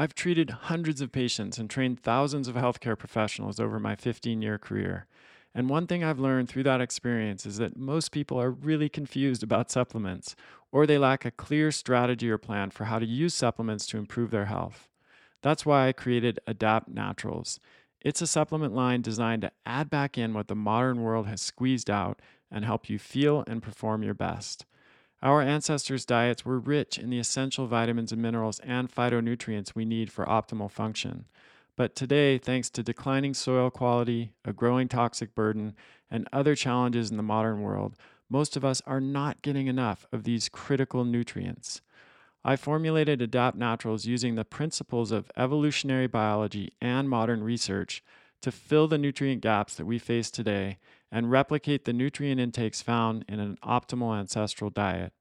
I've treated hundreds of patients and trained thousands of healthcare professionals over my 15-year career. And one thing I've learned through that experience is that most people are really confused about supplements, or they lack a clear strategy or plan for how to use supplements to improve their health. That's why I created Adapt Naturals. It's a supplement line designed to add back in what the modern world has squeezed out and help you feel and perform your best. Our ancestors' diets were rich in the essential vitamins and minerals and phytonutrients we need for optimal function. But today, thanks to declining soil quality, a growing toxic burden, and other challenges in the modern world, most of us are not getting enough of these critical nutrients. I formulated Adapt Naturals using the principles of evolutionary biology and modern research to fill the nutrient gaps that we face today and replicate the nutrient intakes found in an optimal ancestral diet.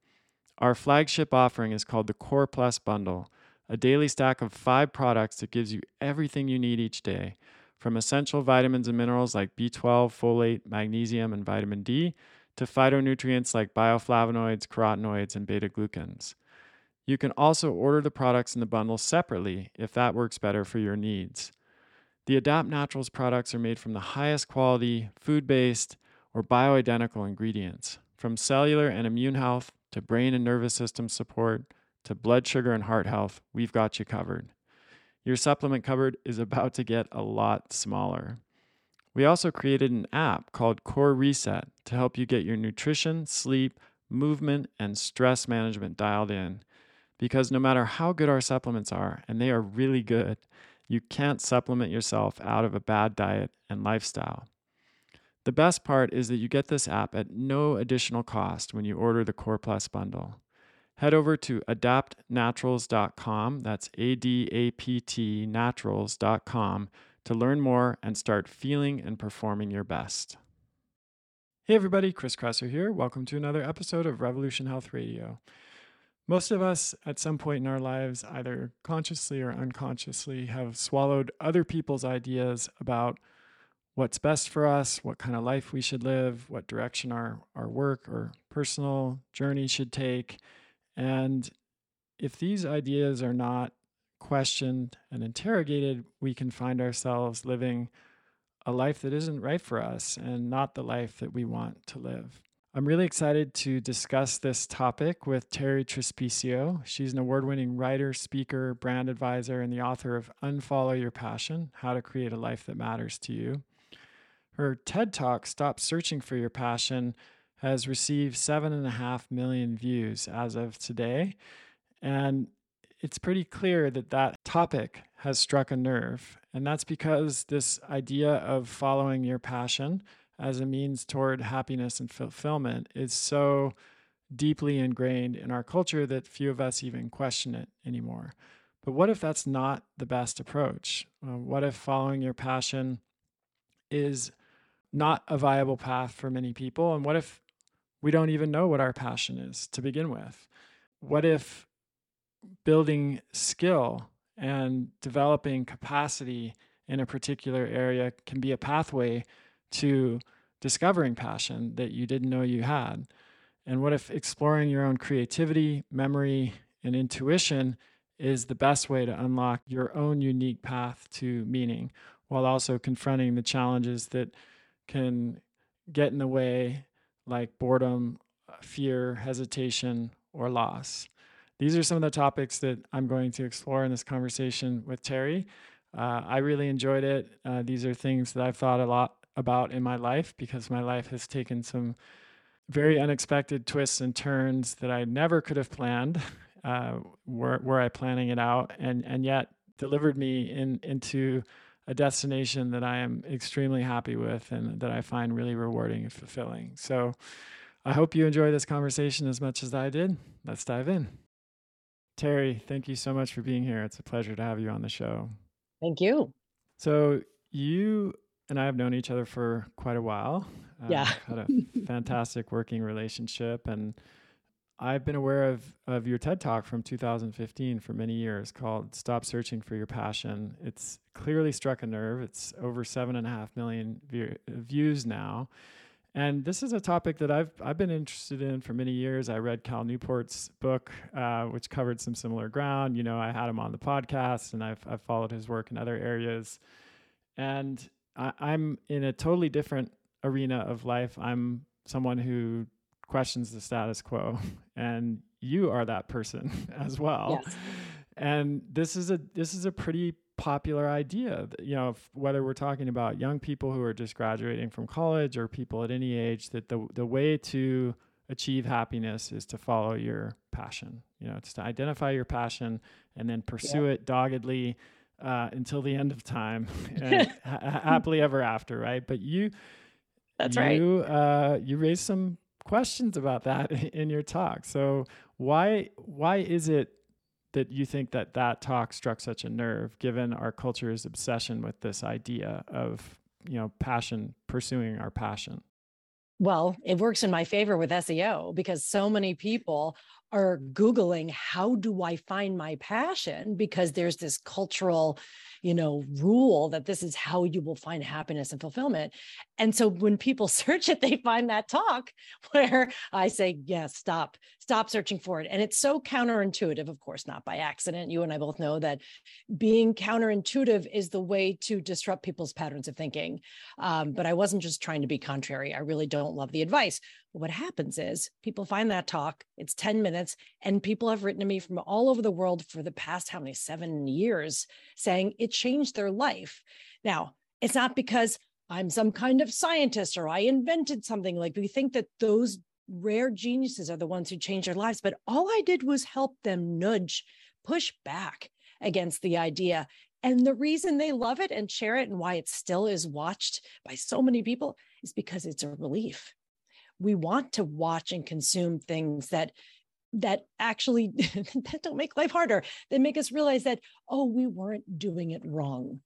Our flagship offering is called the Core Plus Bundle, a daily stack of 5 products that gives you everything you need each day, from essential vitamins and minerals like B12, folate, magnesium, and vitamin D, to phytonutrients like bioflavonoids, carotenoids, and beta-glucans. You can also order the products in the bundle separately if that works better for your needs. The Adapt Naturals products are made from the highest quality, food-based, or bioidentical ingredients, from cellular and immune health to brain and nervous system support, to blood sugar and heart health. We've got you covered. Your supplement cupboard is about to get a lot smaller. We also created an app called Core Reset to help you get your nutrition, sleep, movement, and stress management dialed in. Because no matter how good our supplements are, and they are really good, you can't supplement yourself out of a bad diet and lifestyle. The best part is that you get this app at no additional cost when you order the Core Plus Bundle. Head over to AdaptNaturals.com, that's A-D-A-P-T, naturals.com, to learn more and start feeling and performing your best. Hey everybody, Chris Kresser here. Welcome to another episode of Revolution Health Radio. Most of us at some point in our lives, either consciously or unconsciously, have swallowed other people's ideas about what's best for us, what kind of life we should live, what direction our work or personal journey should take. And if these ideas are not questioned and interrogated, we can find ourselves living a life that isn't right for us and not the life that we want to live. I'm really excited to discuss this topic with Terri Trespicio. She's an award-winning writer, speaker, brand advisor, and the author of Unfollow Your Passion, How to Create a Life That Matters to You. Her TED Talk, Stop Searching for Your Passion, has received 7.5 million views as of today. And it's pretty clear that that topic has struck a nerve. And that's because this idea of following your passion as a means toward happiness and fulfillment is so deeply ingrained in our culture that few of us even question it anymore. But what if that's not the best approach? What if following your passion is not a viable path for many people? And what if we don't even know what our passion is to begin with? What if building skill and developing capacity in a particular area can be a pathway to discovering passion that you didn't know you had? And what if exploring your own creativity, memory, and intuition is the best way to unlock your own unique path to meaning, while also confronting the challenges that can get in the way, like boredom, fear, hesitation, or loss? These are some of the topics that I'm going to explore in this conversation with Terri. I really enjoyed it. These are things that I've thought a lot about in my life, because my life has taken some very unexpected twists and turns that I never could have planned were I planning it out, and yet delivered me into a destination that I am extremely happy with and that I find really rewarding and fulfilling. So I hope you enjoy this conversation as much as I did. Let's dive in. Terri, thank you so much for being here. It's a pleasure to have you on the show. Thank you. So you and I have known each other for quite a while. Had a fantastic working relationship, and I've been aware of your TED Talk from 2015 for many years, called Stop Searching for Your Passion. It's clearly struck a nerve. It's over 7.5 million views now. And this is a topic that I've been interested in for many years. I read Cal Newport's book, which covered some similar ground. You know, I had him on the podcast, and I've followed his work in other areas. And I'm in a totally different arena of life. I'm someone who questions the status quo, and you are that person as well. Yes. And this is a pretty popular idea, you know, whether we're talking about young people who are just graduating from college or people at any age, that the way to achieve happiness is to follow your passion. You know, it's to identify your passion and then pursue it doggedly until the end of time, and happily ever after, right? But you raised some questions about that in your talk. So why is it that you think that talk struck such a nerve, given our culture's obsession with this idea of, you know, passion, pursuing our passion? Well, it works in my favor with SEO, because so many people are Googling, how do I find my passion? Because there's this cultural, you know, rule that this is how you will find happiness and fulfillment. And so when people search it, they find that talk where I say, yes, yeah, stop searching for it. And it's so counterintuitive, of course, not by accident. You and I both know that being counterintuitive is the way to disrupt people's patterns of thinking. But I wasn't just trying to be contrary. I really don't love the advice. But what happens is people find that talk, it's 10 minutes, and people have written to me from all over the world for the past, 7 years, saying it changed their life. Now, it's not because I'm some kind of scientist or I invented something. Like, we think that those rare geniuses are the ones who change their lives. But all I did was help them nudge, push back against the idea. And the reason they love it and share it and why it still is watched by so many people is because it's a relief. We want to watch and consume things that actually that don't make life harder. They make us realize that, oh, we weren't doing it wrong.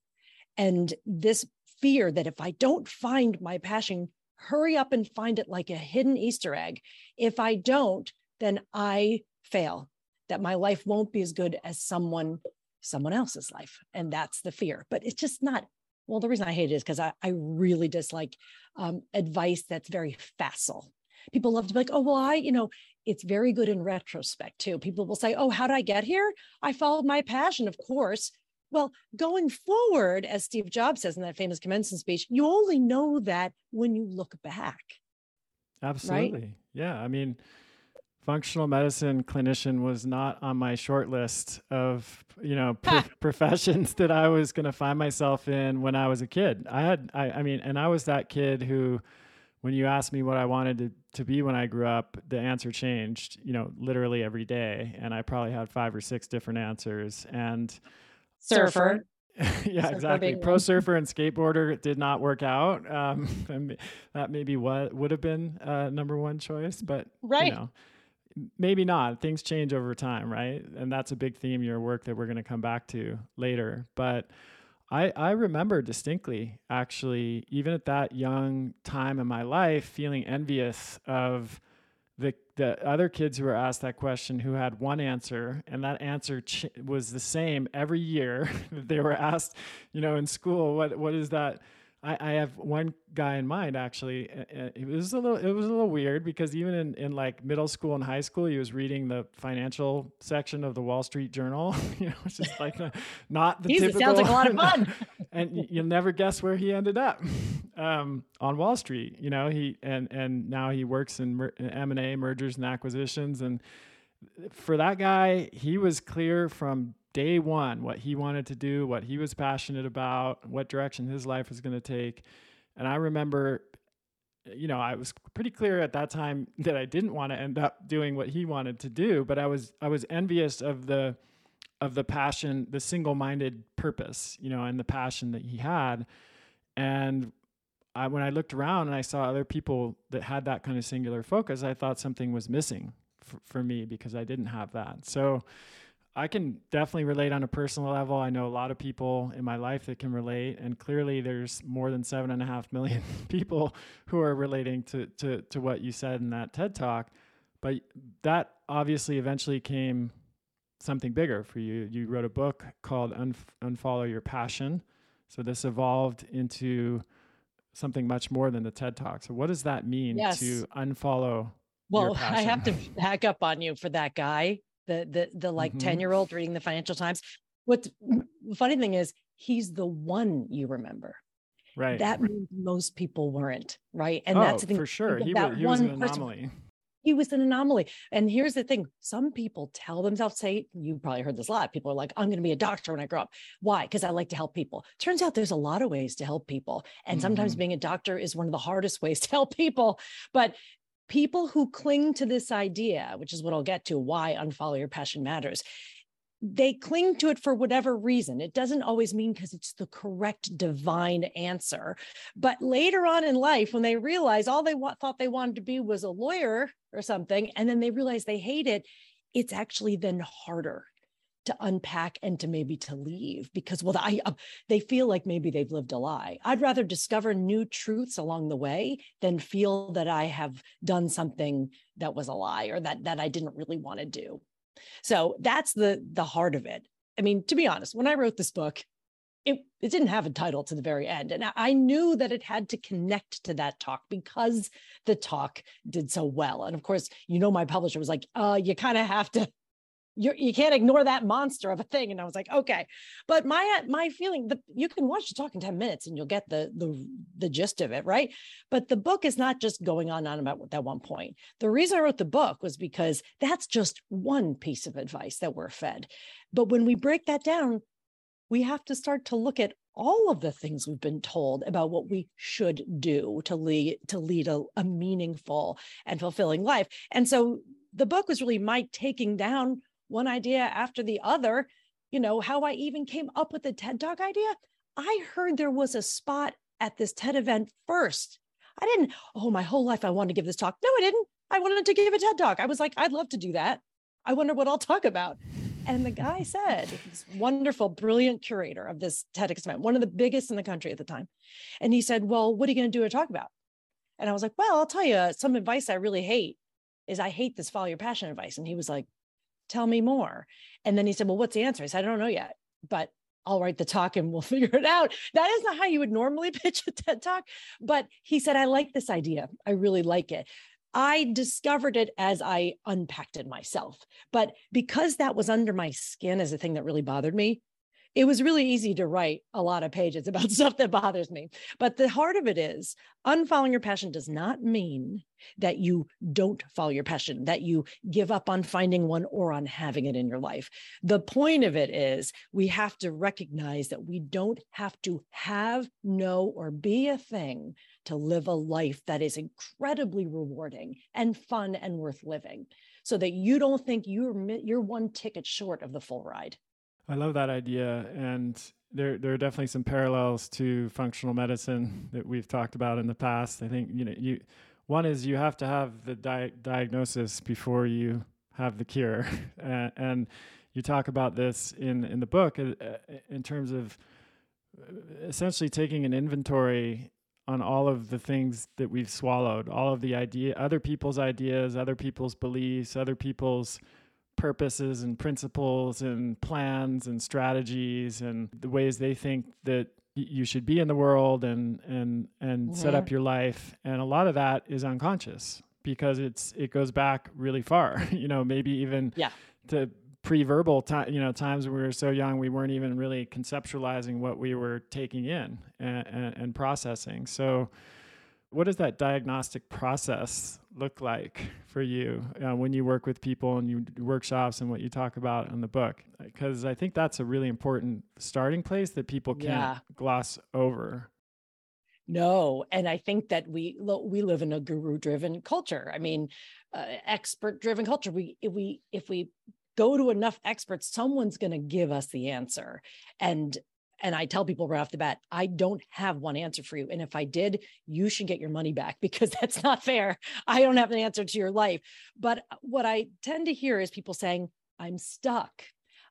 And this fear that if I don't find my passion, hurry up and find it, like a hidden Easter egg. If I don't, then I fail, that my life won't be as good as someone else's life. And that's the fear. But it's just not. Well, the reason I hate it is because I really dislike advice that's very facile. People love to be like, oh, well, it's very good in retrospect too. People will say, oh, how did I get here? I followed my passion, of course. Well, going forward, as Steve Jobs says in that famous commencement speech, you only know that when you look back. Absolutely. Right? Yeah. Functional medicine clinician was not on my short list of, professions that I was going to find myself in when I was a kid. And I was that kid who, when you asked me what I wanted to be when I grew up, the answer changed, literally every day. And I probably had 5 or 6 different answers. And surfer. Yeah, exactly. Pro surfer and skateboarder did not work out. That maybe what would have been number one choice, but right. Maybe not. Things change over time, right? And that's a big theme in your work that we're going to come back to later. But I remember distinctly, actually, even at that young time in my life, feeling envious of the other kids who were asked that question, who had one answer, and that answer was the same every year. They were asked, in school, what is that? I have one guy in mind, actually. It was a little weird, because even in like middle school and high school, he was reading the financial section of the Wall Street Journal, it's just like not the typical. Sounds like a lot of fun. And you'll never guess where he ended up on Wall Street. He now he works in M&A, mergers and acquisitions. And for that guy, he was clear from day one what he wanted to do, what he was passionate about, what direction his life was going to take. And I remember, I was pretty clear at that time that I didn't want to end up doing what he wanted to do, but I was envious of the passion, the single-minded purpose, and the passion that he had. And when I looked around and I saw other people that had that kind of singular focus, I thought something was missing for me, because I didn't have that. So I can definitely relate on a personal level. I know a lot of people in my life that can relate, and clearly there's more than 7.5 million people who are relating to what you said in that TED Talk. But that obviously eventually came something bigger for you. You wrote a book called Unfollow Your Passion. So this evolved into something much more than the TED Talk. So what does that mean to unfollow your passion? Well, I have to hack up on you for that guy, the like 10-year-old reading the Financial Times. What the funny thing is, he's the one you remember. Right. That means most people weren't, right? And that's the thing. For sure. He was an anomaly. He was an anomaly. And here's the thing. Some people tell themselves, say, you probably heard this a lot. People are like, I'm going to be a doctor when I grow up. Why? Because I like to help people. Turns out there's a lot of ways to help people. And sometimes being a doctor is one of the hardest ways to help people. But people who cling to this idea, which is what I'll get to, why unfollow your passion matters, they cling to it for whatever reason. It doesn't always mean because it's the correct divine answer. But later on in life, when they realize all they thought they wanted to be was a lawyer or something, and then they realize they hate it, it's actually then harder to unpack and to maybe to leave because, well, they feel like maybe they've lived a lie. I'd rather discover new truths along the way than feel that I have done something that was a lie or that I didn't really want to do. So that's the heart of it. I mean, to be honest, when I wrote this book, it didn't have a title to the very end. And I knew that it had to connect to that talk because the talk did so well. And of course, my publisher was like, you kind of have to, you can't ignore that monster of a thing. And I was like, okay. But my feeling, you can watch the talk in 10 minutes and you'll get the gist of it, right? But the book is not just going on and on about that one point. The reason I wrote the book was because that's just one piece of advice that we're fed. But when we break that down, we have to start to look at all of the things we've been told about what we should do to lead a meaningful and fulfilling life. And so the book was really my taking down one idea after the other, how I even came up with the TED Talk idea. I heard there was a spot at this TED event first. I didn't, my whole life I wanted to give this talk. No, I didn't. I wanted to give a TED Talk. I was like, I'd love to do that. I wonder what I'll talk about. And the guy said, this wonderful, brilliant curator of this TEDx event, one of the biggest in the country at the time. And he said, well, what are you going to do a talk about? And I was like, well, I'll tell you some advice I really hate is I hate this follow your passion advice. And he was like, tell me more. And then he said, well, what's the answer? I said, I don't know yet, but I'll write the talk and we'll figure it out. That is not how you would normally pitch a TED Talk. But he said, I like this idea. I really like it. I discovered it as I unpacked it myself. But because that was under my skin as a thing that really bothered me, it was really easy to write a lot of pages about stuff that bothers me. But the heart of it is unfollowing your passion does not mean that you don't follow your passion, that you give up on finding one or on having it in your life. The point of it is we have to recognize that we don't have to have, know, or be a thing to live a life that is incredibly rewarding and fun and worth living so that you don't think you're one ticket short of the full ride. I love that idea. And there are definitely some parallels to functional medicine that we've talked about in the past. I think, one is you have to have the diagnosis before you have the cure. And you talk about this in the book in terms of essentially taking an inventory on all of the things that we've swallowed, all of the other people's ideas, other people's beliefs, other people's purposes and principles and plans and strategies and the ways they think that you should be in the world and set up your life. And a lot of that is unconscious because it goes back really far, maybe even to pre-verbal time, times when we were so young, we weren't even really conceptualizing what we were taking in and processing. So what does that diagnostic process look like for you when you work with people and you do workshops and what you talk about in the book? Because I think that's a really important starting place that people can't gloss over. No. And I think that we live in a guru-driven culture. I mean, expert-driven culture. If we go to enough experts, someone's going to give us the answer. And I tell people right off the bat, I don't have one answer for you. And if I did, you should get your money back because that's not fair. I don't have an answer to your life. But what I tend to hear is people saying, I'm stuck.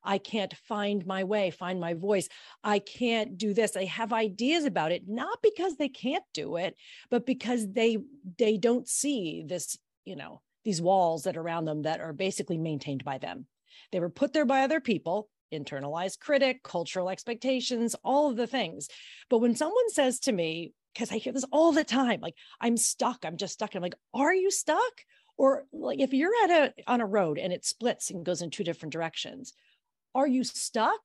I can't find my way, find my voice. I can't do this. They have ideas about it, not because they can't do it, but because they don't see this, these walls that are around them that are basically maintained by them. They were put there by other people. Internalized critic, cultural expectations, all of the things. But when someone says to me, because I hear this all the time. Like, I'm stuck. I'm just stuck. And I'm like, are you stuck? Or like, if you're on a road and it splits and goes in two different directions, are you stuck?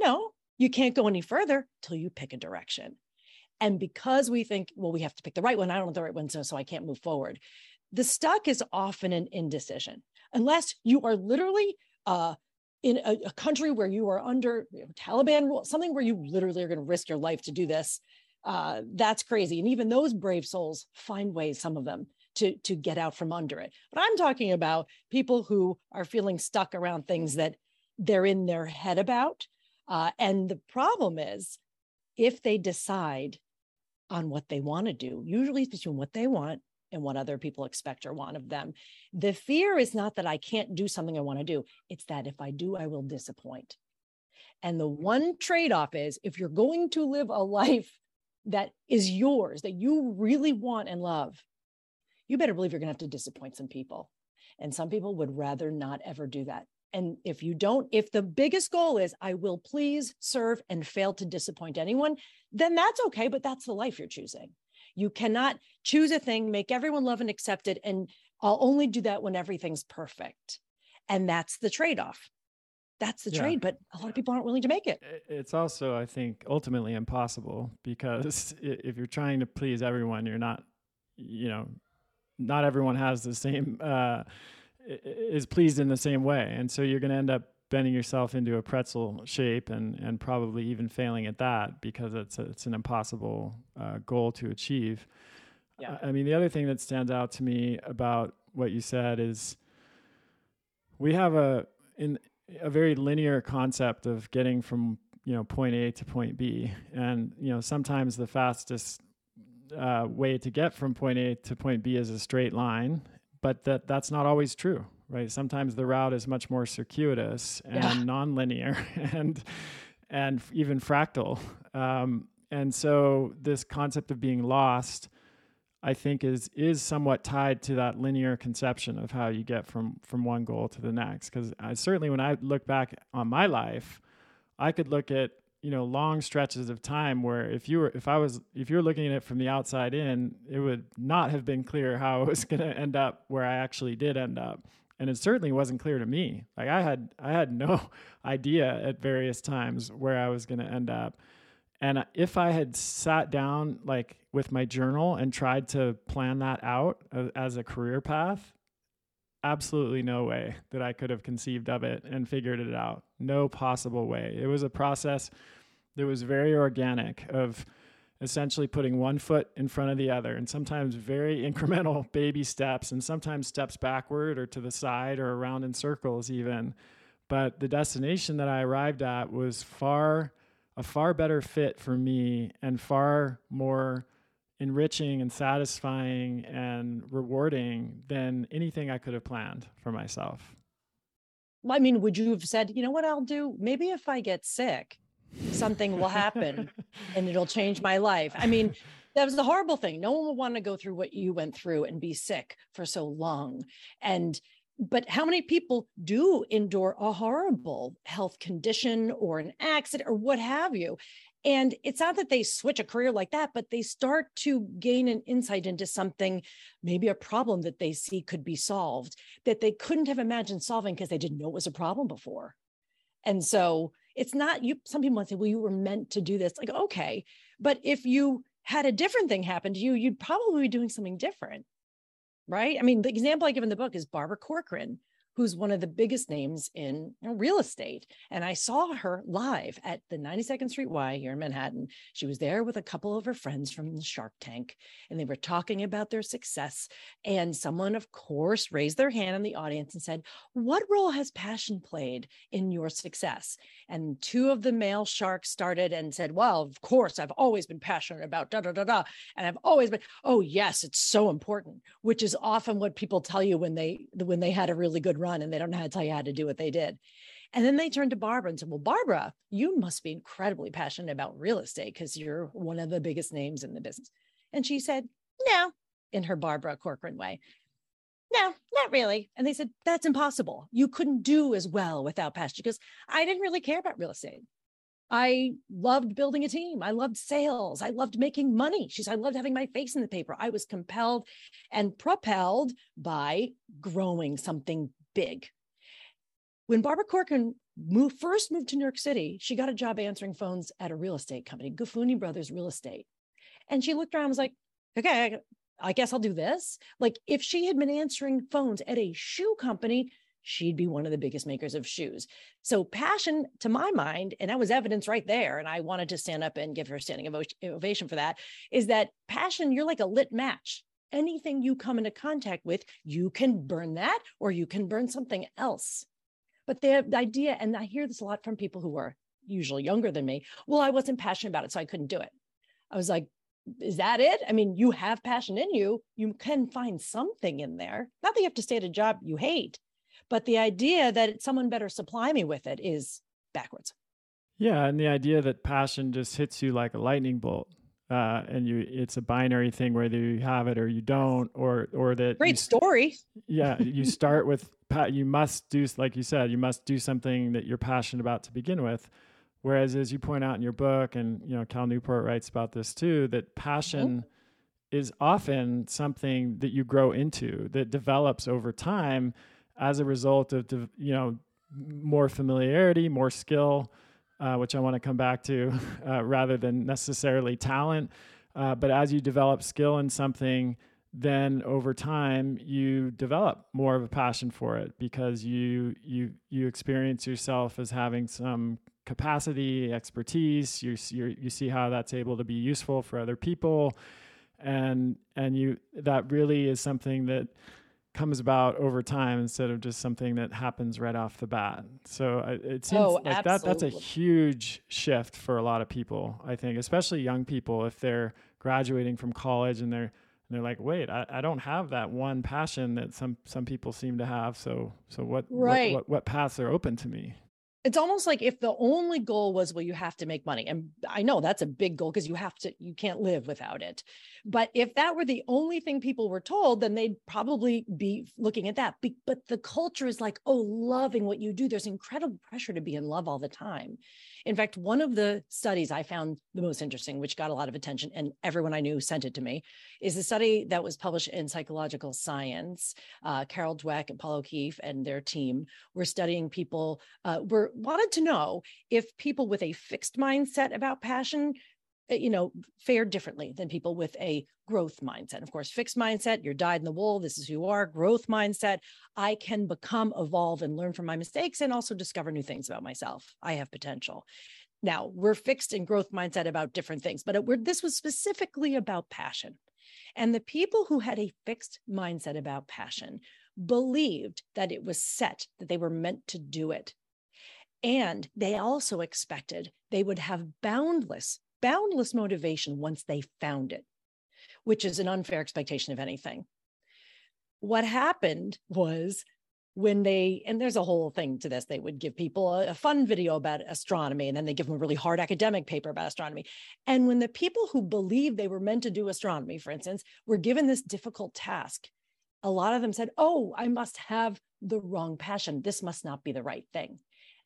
No, you can't go any further till you pick a direction. And because we think, well, we have to pick the right one. I don't know the right one, so I can't move forward. The stuck is often an indecision, unless you are literally in a country where you are under Taliban rule, something where you literally are going to risk your life to do this. That's crazy. And even those brave souls find ways, some of them, to get out from under it. But I'm talking about people who are feeling stuck around things that they're in their head about. And the problem is, if they decide on what they want to do, usually it's between what they want and what other people expect or want of them. The fear is not that I can't do something I want to do. It's that if I do, I will disappoint. And the one trade-off is, if you're going to live a life that is yours, that you really want and love, you better believe you're going to have to disappoint some people. And some people would rather not ever do that. And if you don't, if the biggest goal is, I will please, serve, and fail to disappoint anyone, then that's okay, but that's the life you're choosing. You cannot choose a thing, make everyone love and accept it, and I'll only do that when everything's perfect. And that's the trade-off. That's the trade, but a lot of people aren't willing to make it. It's also, I think, ultimately impossible, because if you're trying to please everyone, you're not, not everyone has the same, is pleased in the same way. And so you're going to end up bending yourself into a pretzel shape and probably even failing at that, because it's an impossible goal to achieve. Yeah. I mean, the other thing that stands out to me about what you said is we have a very linear concept of getting from, point A to point B. And, sometimes the fastest way to get from point A to point B is a straight line, but that's not always true. Right. Sometimes the route is much more circuitous and nonlinear and even fractal. And so this concept of being lost, I think, is somewhat tied to that linear conception of how you get from one goal to the next. Because certainly when I look back on my life, I could look at long stretches of time where if you were looking at it from the outside in, it would not have been clear how it was going to end up where I actually did end up. And it certainly wasn't clear to me. Like I had no idea at various times where I was going to end up. And if I had sat down like with my journal and tried to plan that out as a career path, absolutely no way that I could have conceived of it and figured it out. No possible way. It was a process that was very organic, of essentially putting one foot in front of the other, and sometimes very incremental baby steps, and sometimes steps backward or to the side or around in circles even. But the destination that I arrived at was a far better fit for me, and far more enriching and satisfying and rewarding than anything I could have planned for myself. Well, I mean, would you have said, you know what I'll do? Maybe if I get sick, something will happen and it'll change my life. I mean, that was the horrible thing. No one will want to go through what you went through and be sick for so long. But how many people do endure a horrible health condition or an accident or what have you? And it's not that they switch a career like that, but they start to gain an insight into something, maybe a problem that they see could be solved that they couldn't have imagined solving because they didn't know it was a problem before. And so it's not you. Some people might say, well, you were meant to do this. Like, okay. But if you had a different thing happen to you, you'd probably be doing something different. Right. I mean, the example I give in the book is Barbara Corcoran, who's one of the biggest names in real estate. And I saw her live at the 92nd Street Y here in Manhattan. She was there with a couple of her friends from the Shark Tank, and they were talking about their success. And someone, of course, raised their hand in the audience and said, what role has passion played in your success? And two of the male sharks started and said, well, of course, I've always been passionate about da-da-da-da. And I've always been, oh, yes, it's so important, which is often what people tell you when they had a really good run and they don't know how to tell you how to do what they did. And then they turned to Barbara and said, well, Barbara, you must be incredibly passionate about real estate because you're one of the biggest names in the business. And she said, no, in her Barbara Corcoran way. No, not really. And they said, that's impossible. You couldn't do as well without passion. She goes, I didn't really care about real estate. I loved building a team. I loved sales. I loved making money. She said, I loved having my face in the paper. I was compelled and propelled by growing something big. When Barbara Corcoran first moved to New York City, she got a job answering phones at a real estate company, Gafuni Brothers Real Estate. And she looked around and was like, okay, I guess I'll do this. Like if she had been answering phones at a shoe company, she'd be one of the biggest makers of shoes. So passion, to my mind, and that was evidence right there, and I wanted to stand up and give her a standing ovation for that, is that passion, you're like a lit match. Anything you come into contact with, you can burn that or you can burn something else. But the idea, and I hear this a lot from people who are usually younger than me, well, I wasn't passionate about it, so I couldn't do it. I was like, is that it? I mean, you have passion in you. You can find something in there. Not that you have to stay at a job you hate, but the idea that someone better supply me with it is backwards. Yeah, and the idea that passion just hits you like a lightning bolt, and it's a binary thing whether you have it or you don't, or that great story. Yeah, you start with you must do, like you said, you must do something that you're passionate about to begin with. Whereas, as you point out in your book, and you know Cal Newport writes about this too, that passion is often something that you grow into, that develops over time. As a result of, you know, more familiarity, more skill, which I want to come back to rather than necessarily talent. But as you develop skill in something, then over time you develop more of a passion for it because you experience yourself as having some capacity, expertise. You see how that's able to be useful for other people, and that really is something that comes about over time instead of just something that happens right off the bat. So it seems like that's a huge shift for a lot of people, I think, especially young people, if they're graduating from college and they're like, wait, I don't have that one passion that some people seem to have. So what paths are open to me? It's almost like if the only goal was, well, you have to make money. And I know that's a big goal because you can't live without it. But if that were the only thing people were told, then they'd probably be looking at that. But the culture is like, oh, loving what you do. There's incredible pressure to be in love all the time. In fact, one of the studies I found the most interesting, which got a lot of attention and everyone I knew sent it to me, is a study that was published in Psychological Science. Carol Dweck and Paul O'Keefe and their team were studying people, wanted to know if people with a fixed mindset about passion, you know, fared differently than people with a growth mindset. Of course, fixed mindset, you're dyed in the wool. This is who you are. Growth mindset, I can become, evolve, and learn from my mistakes and also discover new things about myself. I have potential. Now, we're fixed in growth mindset about different things, but this was specifically about passion. And the people who had a fixed mindset about passion believed that it was set, that they were meant to do it. And they also expected they would have boundless motivation once they found it, which is an unfair expectation of anything. What happened was when and there's a whole thing to this, they would give people a fun video about astronomy, and then they give them a really hard academic paper about astronomy. And when the people who believed they were meant to do astronomy, for instance, were given this difficult task, a lot of them said, oh, I must have the wrong passion. This must not be the right thing.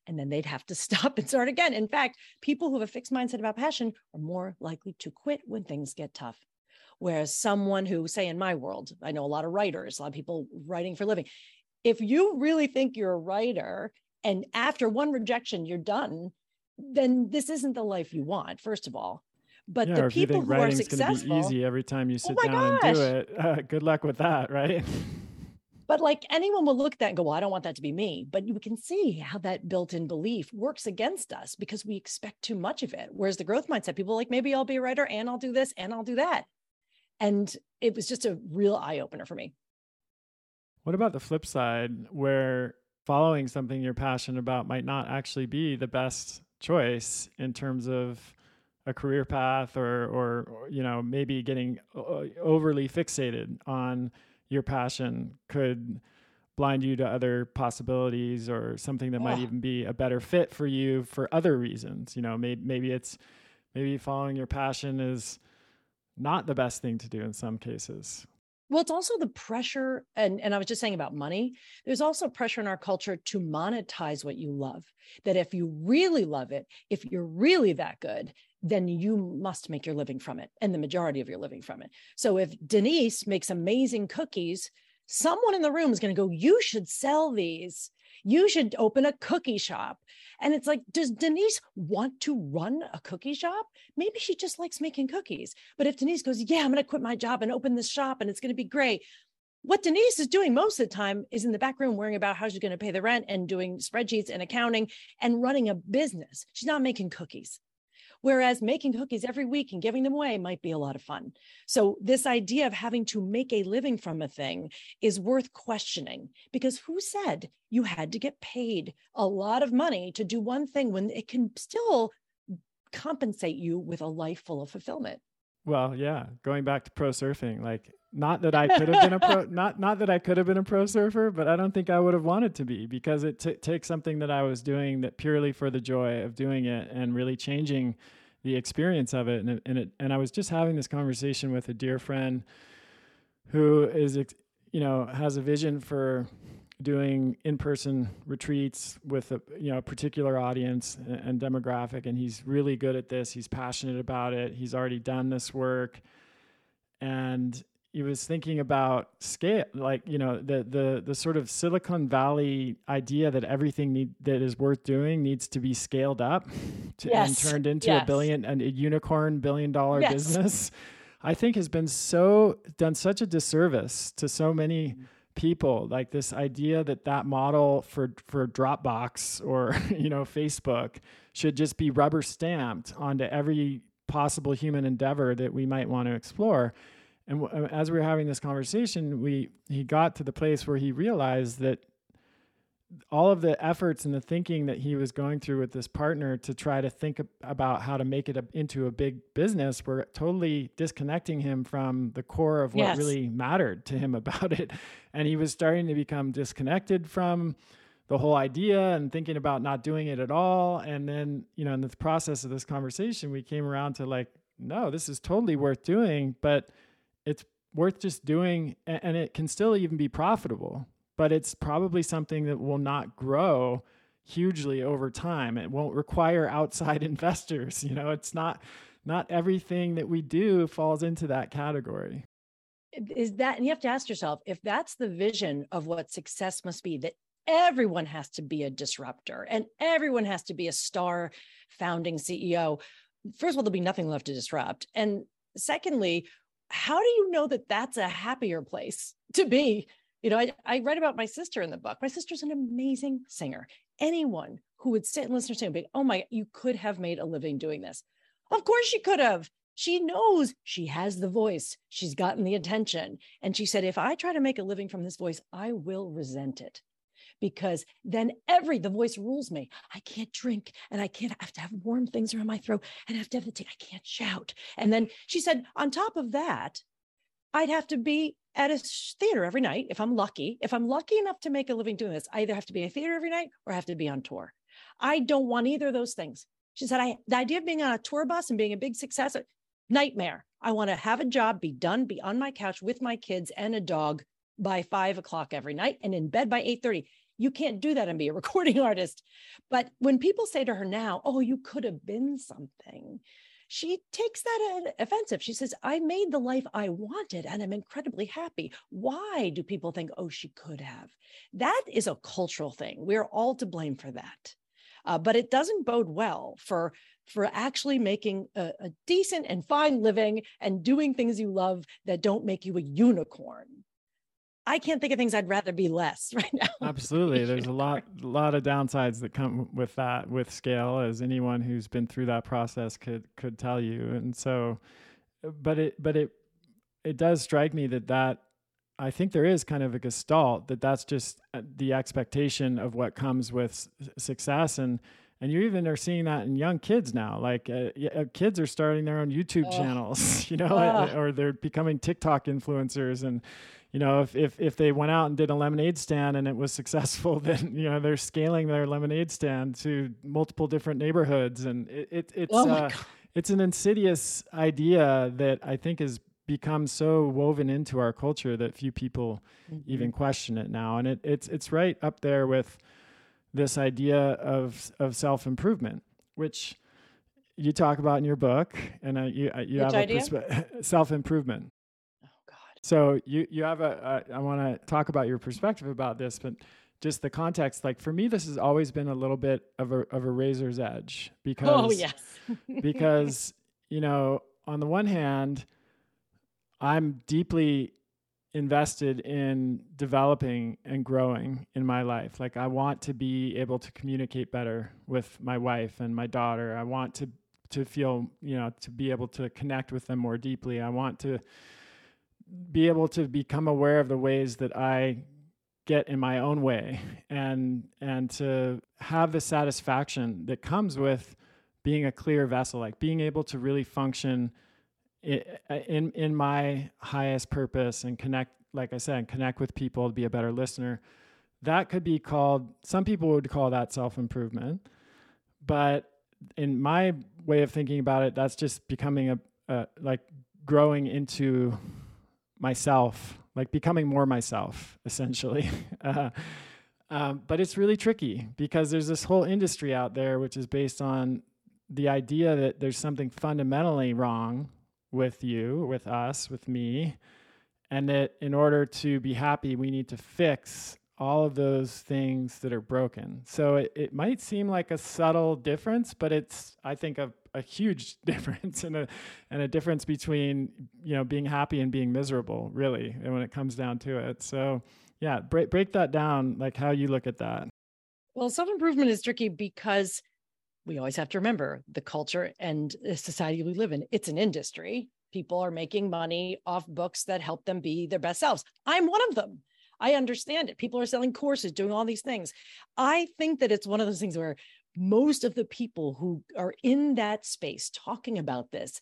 And then they'd have to stop and start again. In fact, people who have a fixed mindset about passion are more likely to quit when things get tough. Whereas someone who, say in my world, I know a lot of writers, a lot of people writing for a living. If you really think you're a writer and after one rejection, you're done, then this isn't the life you want, first of all. But the people who are successful, going to be easy every time you sit down and do it. Good luck with that, right? But like anyone will look at that and go, well, I don't want that to be me. But you can see how that built-in belief works against us because we expect too much of it. Whereas the growth mindset, people are like, maybe I'll be a writer and I'll do this and I'll do that. And it was just a real eye-opener for me. What about the flip side where following something you're passionate about might not actually be the best choice in terms of a career path or you know, maybe getting overly fixated on your passion could blind you to other possibilities or something that might even be a better fit for you for other reasons. You know, maybe following your passion is not the best thing to do in some cases. Well, it's also the pressure. And I was just saying about money. There's also pressure in our culture to monetize what you love, that if you really love it, if you're really that good, then you must make your living from it and the majority of your living from it. So if Denise makes amazing cookies, someone in the room is going to go, you should sell these. You should open a cookie shop. And it's like, does Denise want to run a cookie shop? Maybe she just likes making cookies. But if Denise goes, yeah, I'm going to quit my job and open this shop and it's going to be great. What Denise is doing most of the time is in the back room worrying about how she's going to pay the rent and doing spreadsheets and accounting and running a business. She's not making cookies. Whereas making cookies every week and giving them away might be a lot of fun. So this idea of having to make a living from a thing is worth questioning, because who said you had to get paid a lot of money to do one thing when it can still compensate you with a life full of fulfillment? Well, yeah. Going back to pro surfing, like not that I could have been a pro, not that I could have been a pro surfer, but I don't think I would have wanted to be, because it takes something that I was doing that purely for the joy of doing it and really changing the experience of it. And I was just having this conversation with a dear friend who is, you know, has a vision for doing in-person retreats with a, you know, a particular audience and demographic. And he's really good at this. He's passionate about it. He's already done this work. And he was thinking about scale, like, you know, the sort of Silicon Valley idea that everything that is worth doing needs to be scaled up to, yes, and turned into, yes, a unicorn billion dollar yes, business, I think has been done such a disservice to so many people. Like this idea that model for Dropbox or, you know, Facebook should just be rubber stamped onto every possible human endeavor that we might want to explore. And as we were having this conversation, he got to the place where he realized that all of the efforts and the thinking that he was going through with this partner to try to think about how to make it into a big business were totally disconnecting him from the core of what, yes, really mattered to him about it. And he was starting to become disconnected from the whole idea and thinking about not doing it at all. And then, you know, in the process of this conversation, we came around to like, no, this is totally worth doing, but it's worth just doing, and it can still even be profitable. But it's probably something that will not grow hugely over time. It won't require outside investors. You know, it's not everything that we do falls into that category. Is that, and you have to ask yourself, if that's the vision of what success must be, that everyone has to be a disruptor and everyone has to be a star founding CEO. First of all, there'll be nothing left to disrupt. And secondly, how do you know that that's a happier place to be? You know, I read about my sister in the book. My sister's an amazing singer. Anyone who would sit and listen to her sing, oh my, you could have made a living doing this. Of course she could have. She knows she has the voice. She's gotten the attention. And she said, if I try to make a living from this voice, I will resent it. Because then the voice rules me. I can't drink and I have to have warm things around my throat and I have to have the tea. I can't shout. And then she said, on top of that, I'd have to be at a theater every night. If I'm lucky, enough to make a living doing this, I either have to be at a theater every night or I have to be on tour. I don't want either of those things. She said, the idea of being on a tour bus and being a big success, nightmare. I want to have a job, be done, be on my couch with my kids and a dog by 5 o'clock every night and in bed by 8:30. You can't do that and be a recording artist. But when people say to her now, oh, you could have been something, she takes that offensive. She says, I made the life I wanted and I'm incredibly happy. Why do people think, oh, she could have? That is a cultural thing. We're all to blame for that. But it doesn't bode well for actually making a decent and fine living and doing things you love that don't make you a unicorn. I can't think of things I'd rather be less right now. Absolutely. There's a lot of downsides that come with that, with scale, as anyone who's been through that process could tell you. And so, but it does strike me that I think there is kind of a gestalt that's just the expectation of what comes with success. And you even are seeing that in young kids now, like kids are starting their own YouTube channels, you know, or they're becoming TikTok influencers. And, you know, if they went out and did a lemonade stand and it was successful, then, you know, they're scaling their lemonade stand to multiple different neighborhoods. And it's an insidious idea that I think is become so woven into our culture that few people mm-hmm. even question it now. And it's right up there with this idea of self-improvement, which you talk about in your book, and you have a self-improvement. Oh God! So you have I want to talk about your perspective about this, but just the context. Like for me, this has always been a little bit of a razor's edge because because you know, on the one hand, I'm deeply invested in developing and growing in my life. Like I want to be able to communicate better with my wife and my daughter. I want to feel, you know, to be able to connect with them more deeply. I want to be able to become aware of the ways that I get in my own way and to have the satisfaction that comes with being a clear vessel, like being able to really function in my highest purpose and connect, like I said, connect with people, to be a better listener. That could be called, some people would call that self-improvement, but in my way of thinking about it, that's just becoming like growing into myself, like becoming more myself, essentially. But it's really tricky because there's this whole industry out there, which is based on the idea that there's something fundamentally wrong with you, with us, with me, and that in order to be happy, we need to fix all of those things that are broken. So it might seem like a subtle difference, but it's, I think, a huge difference and a difference between, you know, being happy and being miserable, really, and when it comes down to it. So yeah, break that down, like how you look at that. Well, self-improvement is tricky because we always have to remember the culture and the society we live in. It's an industry. People are making money off books that help them be their best selves. I'm one of them. I understand it. People are selling courses, doing all these things. I think that it's one of those things where most of the people who are in that space talking about this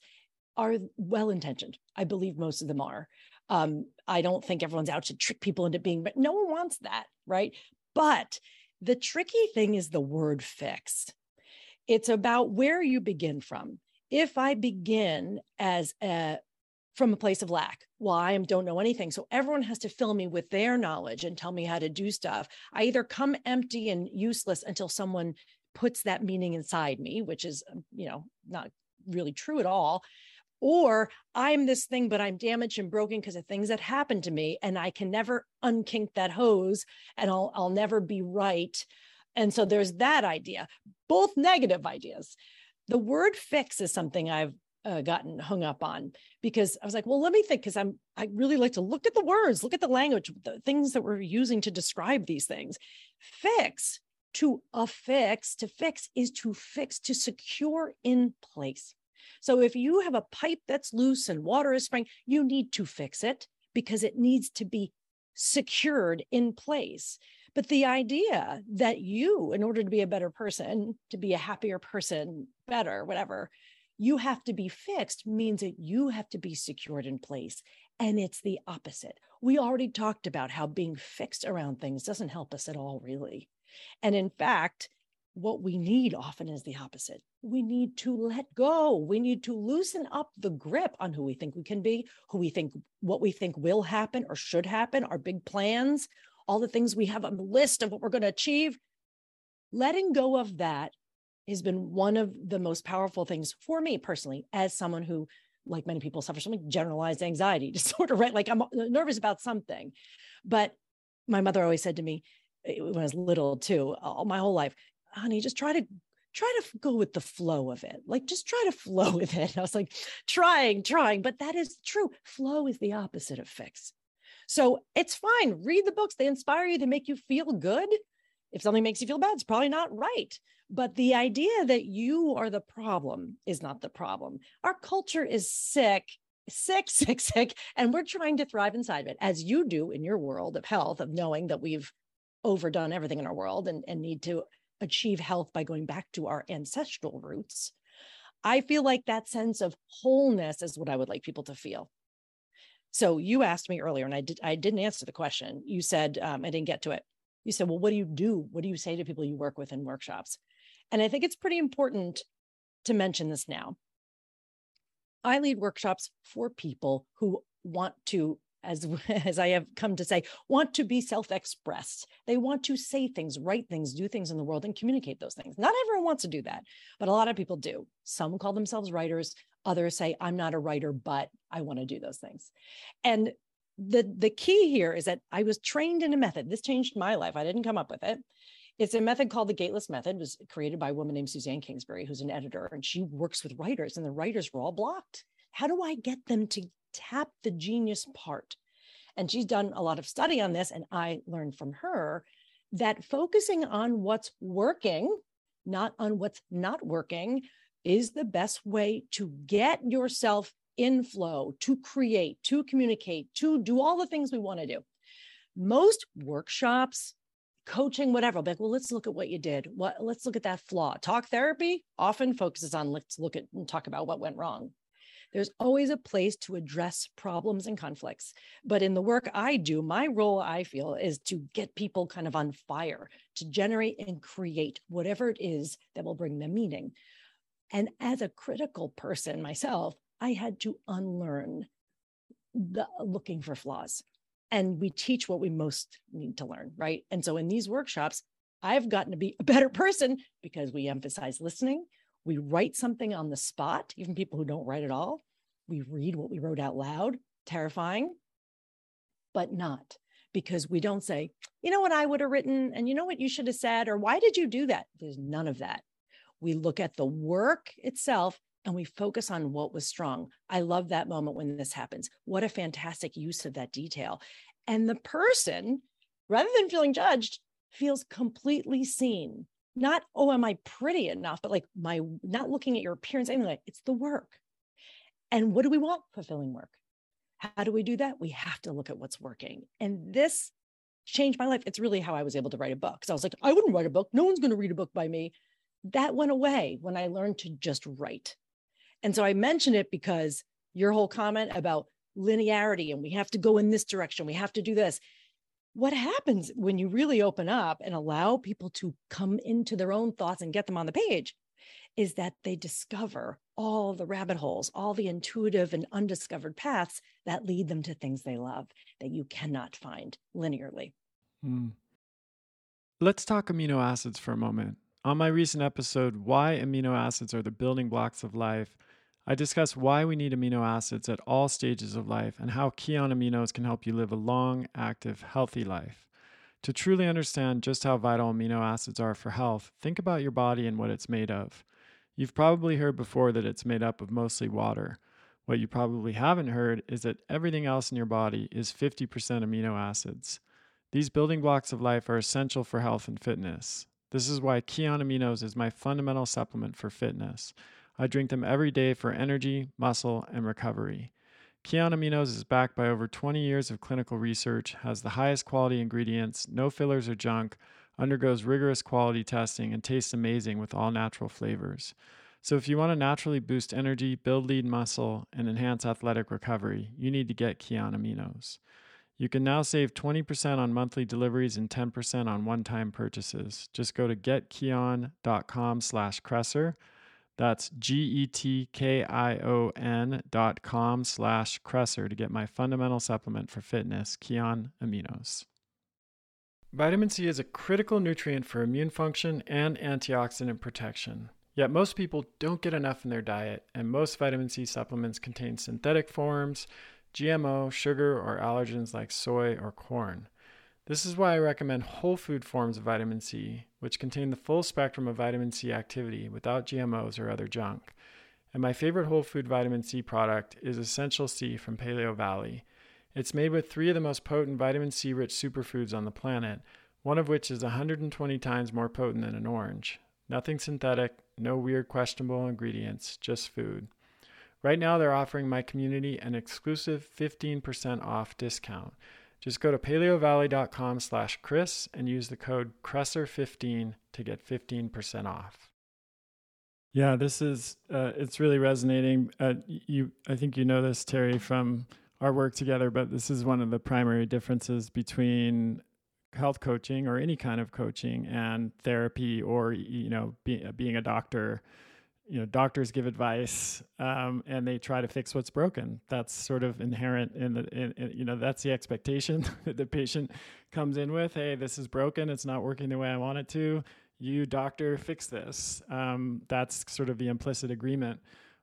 are well-intentioned. I believe most of them are. I don't think everyone's out to trick people into being, but no one wants that, right? But the tricky thing is the word fix. It's about where you begin from. If I begin from a place of lack, well, I don't know anything. So everyone has to fill me with their knowledge and tell me how to do stuff. I either come empty and useless until someone puts that meaning inside me, which is, you know, not really true at all. Or I'm this thing, but I'm damaged and broken because of things that happened to me, and I can never unkink that hose, and I'll never be right. And so there's that idea, both negative ideas. The word fix is something I've gotten hung up on because I was like, well, let me think, because I really like to look at the words, look at the language, the things that we're using to describe these things. Fix, to affix, to fix is to fix, to secure in place. So if you have a pipe that's loose and water is spraying, you need to fix it because it needs to be secured in place. But the idea that you, in order to be a better person, to be a happier person, better, whatever, you have to be fixed means that you have to be secured in place. And it's the opposite. We already talked about how being fixed around things doesn't help us at all, really. And in fact, what we need often is the opposite. We need to let go. We need to loosen up the grip on who we think we can be, what we think will happen or should happen, our big plans, all the things we have on the list of what we're going to achieve. Letting go of that has been one of the most powerful things for me personally, as someone who, like many people, suffers from like generalized anxiety disorder, right? Like I'm nervous about something. But my mother always said to me when I was little too, all my whole life, honey, just try to go with the flow of it. Like, just try to flow with it. And I was like, trying, but that is true. Flow is the opposite of fix. So it's fine. Read the books. They inspire you. They make you feel good. If something makes you feel bad, it's probably not right. But the idea that you are the problem is not the problem. Our culture is sick, and we're trying to thrive inside of it, as you do in your world of health, of knowing that we've overdone everything in our world and need to achieve health by going back to our ancestral roots. I feel like that sense of wholeness is what I would like people to feel. So you asked me earlier, and I didn't answer the question. You said, I didn't get to it. You said, well, what do you do? What do you say to people you work with in workshops? And I think it's pretty important to mention this now. I lead workshops for people who want to, as I have come to say, want to be self-expressed. They want to say things, write things, do things in the world, and communicate those things. Not everyone wants to do that, but a lot of people do. Some call themselves writers. Others say, I'm not a writer, but I want to do those things. And the key here is that I was trained in a method. This changed my life. I didn't come up with it. It's a method called the Gateless Method. It was created by a woman named Suzanne Kingsbury, who's an editor, and she works with writers, and the writers were all blocked. How do I get them to tap the genius part? And she's done a lot of study on this, and I learned from her that focusing on what's working, not on what's not working, is the best way to get yourself in flow, to create, to communicate, to do all the things we want to do. Most workshops, coaching, whatever, like, well, let's look at what you did. Let's look at that flaw. Talk therapy often focuses on let's look at and talk about what went wrong. There's always a place to address problems and conflicts. But in the work I do, my role, I feel, is to get people kind of on fire, to generate and create whatever it is that will bring them meaning. And as a critical person myself, I had to unlearn the looking for flaws. And we teach what we most need to learn, right? And so in these workshops, I've gotten to be a better person because we emphasize listening. We write something on the spot, even people who don't write at all. We read what we wrote out loud, terrifying, but not because we don't say, you know what I would have written, and you know what you should have said, or why did you do that? There's none of that. We look at the work itself and we focus on what was strong. I love that moment when this happens. What a fantastic use of that detail. And the person, rather than feeling judged, feels completely seen. Not, oh, am I pretty enough? But like my, not looking at your appearance, anything like, it's the work. And what do we want? Fulfilling work. How do we do that? We have to look at what's working. And this changed my life. It's really how I was able to write a book. So I was like, I wouldn't write a book. No one's going to read a book by me. That went away when I learned to just write. And so I mentioned it because your whole comment about linearity and we have to go in this direction, we have to do this. What happens when you really open up and allow people to come into their own thoughts and get them on the page is that they discover all the rabbit holes, all the intuitive and undiscovered paths that lead them to things they love that you cannot find linearly. Let's talk amino acids for a moment. On my recent episode, Why Amino Acids Are the Building Blocks of Life, I discuss why we need amino acids at all stages of life and how Kion Aminos can help you live a long, active, healthy life. To truly understand just how vital amino acids are for health, think about your body and what it's made of. You've probably heard before that it's made up of mostly water. What you probably haven't heard is that everything else in your body is 50% amino acids. These building blocks of life are essential for health and fitness. This is why Kion Aminos is my fundamental supplement for fitness. I drink them every day for energy, muscle, and recovery. Kion Aminos is backed by over 20 years of clinical research, has the highest quality ingredients, no fillers or junk, undergoes rigorous quality testing, and tastes amazing with all natural flavors. So if you want to naturally boost energy, build lean muscle, and enhance athletic recovery, you need to get Kion Aminos. You can now save 20% on monthly deliveries and 10% on one-time purchases. Just go to getkion.com/Kresser. That's GETKION.com/Kresser to get my fundamental supplement for fitness, Kion Aminos. Vitamin C is a critical nutrient for immune function and antioxidant protection. Yet most people don't get enough in their diet, and most vitamin C supplements contain synthetic forms, GMO, sugar, or allergens like soy or corn. This is why I recommend whole food forms of vitamin C, which contain the full spectrum of vitamin C activity without GMOs or other junk. And my favorite whole food vitamin C product is Essential C from Paleo Valley. It's made with 3 of the most potent vitamin C-rich superfoods on the planet, one of which is 120 times more potent than an orange. Nothing synthetic, no weird questionable ingredients, just food. Right now, they're offering my community an exclusive 15% off discount. Just go to paleovalley.com/Chris and use the code Kresser15 to get 15% off. Yeah, this is, it's really resonating. I think you know this, Terry, from our work together, but this is one of the primary differences between health coaching or any kind of coaching and therapy or, being a doctor. you know, doctors give advice, and they try to fix what's broken. That's sort of inherent in the, you know, that's the expectation that the patient comes in with. Hey, this is broken. It's not working the way I want it to. You, doctor, fix this. That's sort of the implicit agreement.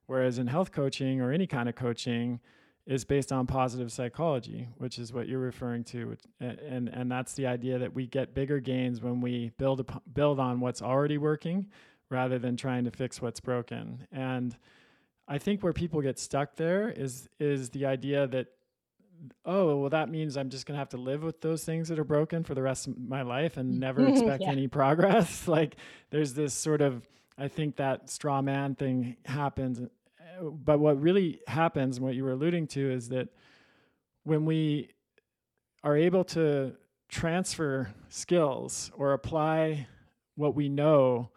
Whereas in health coaching or any kind of coaching is based on positive psychology, which is what you're referring to. And that's the idea that we get bigger gains when we build on what's already working, rather than trying to fix what's broken. And I think where people get stuck there is the idea that, oh, well, that means I'm just going to have to live with those things that are broken for the rest of my life and never expect any progress. Like, there's this sort of, I think that straw man thing happens. But what really happens, and what you were alluding to, is that when we are able to transfer skills or apply what we know,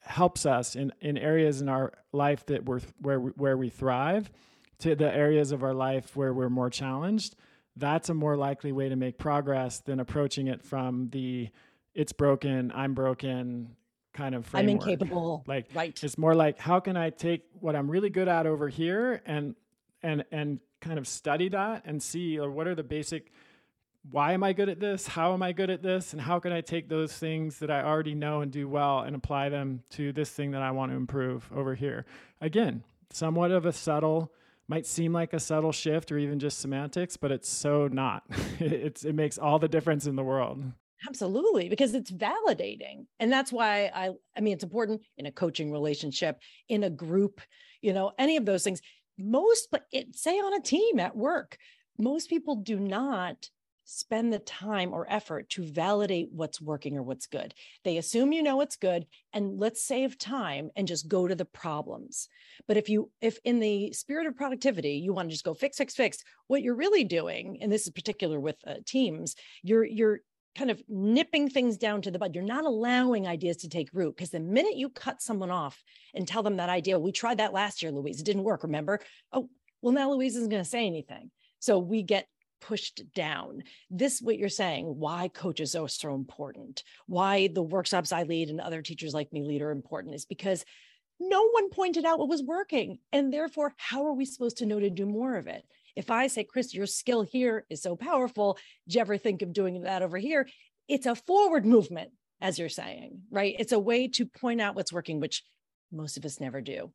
helps us in areas in our life that where we thrive to the areas of our life where we're more challenged. That's a more likely way to make progress than approaching it from the it's broken, I'm broken kind of framework. I'm incapable. Like, right. It's more like, how can I take what I'm really good at over here and kind of study that and see, or what are the basic, why am I good at this? How am I good at this? And how can I take those things that I already know and do well and apply them to this thing that I want to improve over here? Again, somewhat of a subtle, might seem like a subtle shift or even just semantics, but it's so not. It makes all the difference in the world. Absolutely, because it's validating. And that's why I mean, it's important in a coaching relationship, in a group, you know, any of those things. Say on a team at work, most people do not spend the time or effort to validate what's working or what's good. They assume you know what's good, and let's save time and just go to the problems. But if in the spirit of productivity, you want to just go fix, what you're really doing, and this is particular with teams, you're kind of nipping things down to the bud. You're not allowing ideas to take root, because the minute you cut someone off and tell them that idea, we tried that last year, Louise, it didn't work, remember? Oh, well, now Louise isn't going to say anything. So we get pushed down. This, what you're saying, why coaches are so important, why the workshops I lead and other teachers like me lead are important, is because no one pointed out what was working. And therefore, how are we supposed to know to do more of it? If I say, Chris, your skill here is so powerful, did you ever think of doing that over here? It's a forward movement, as you're saying, right? It's a way to point out what's working, which most of us never do.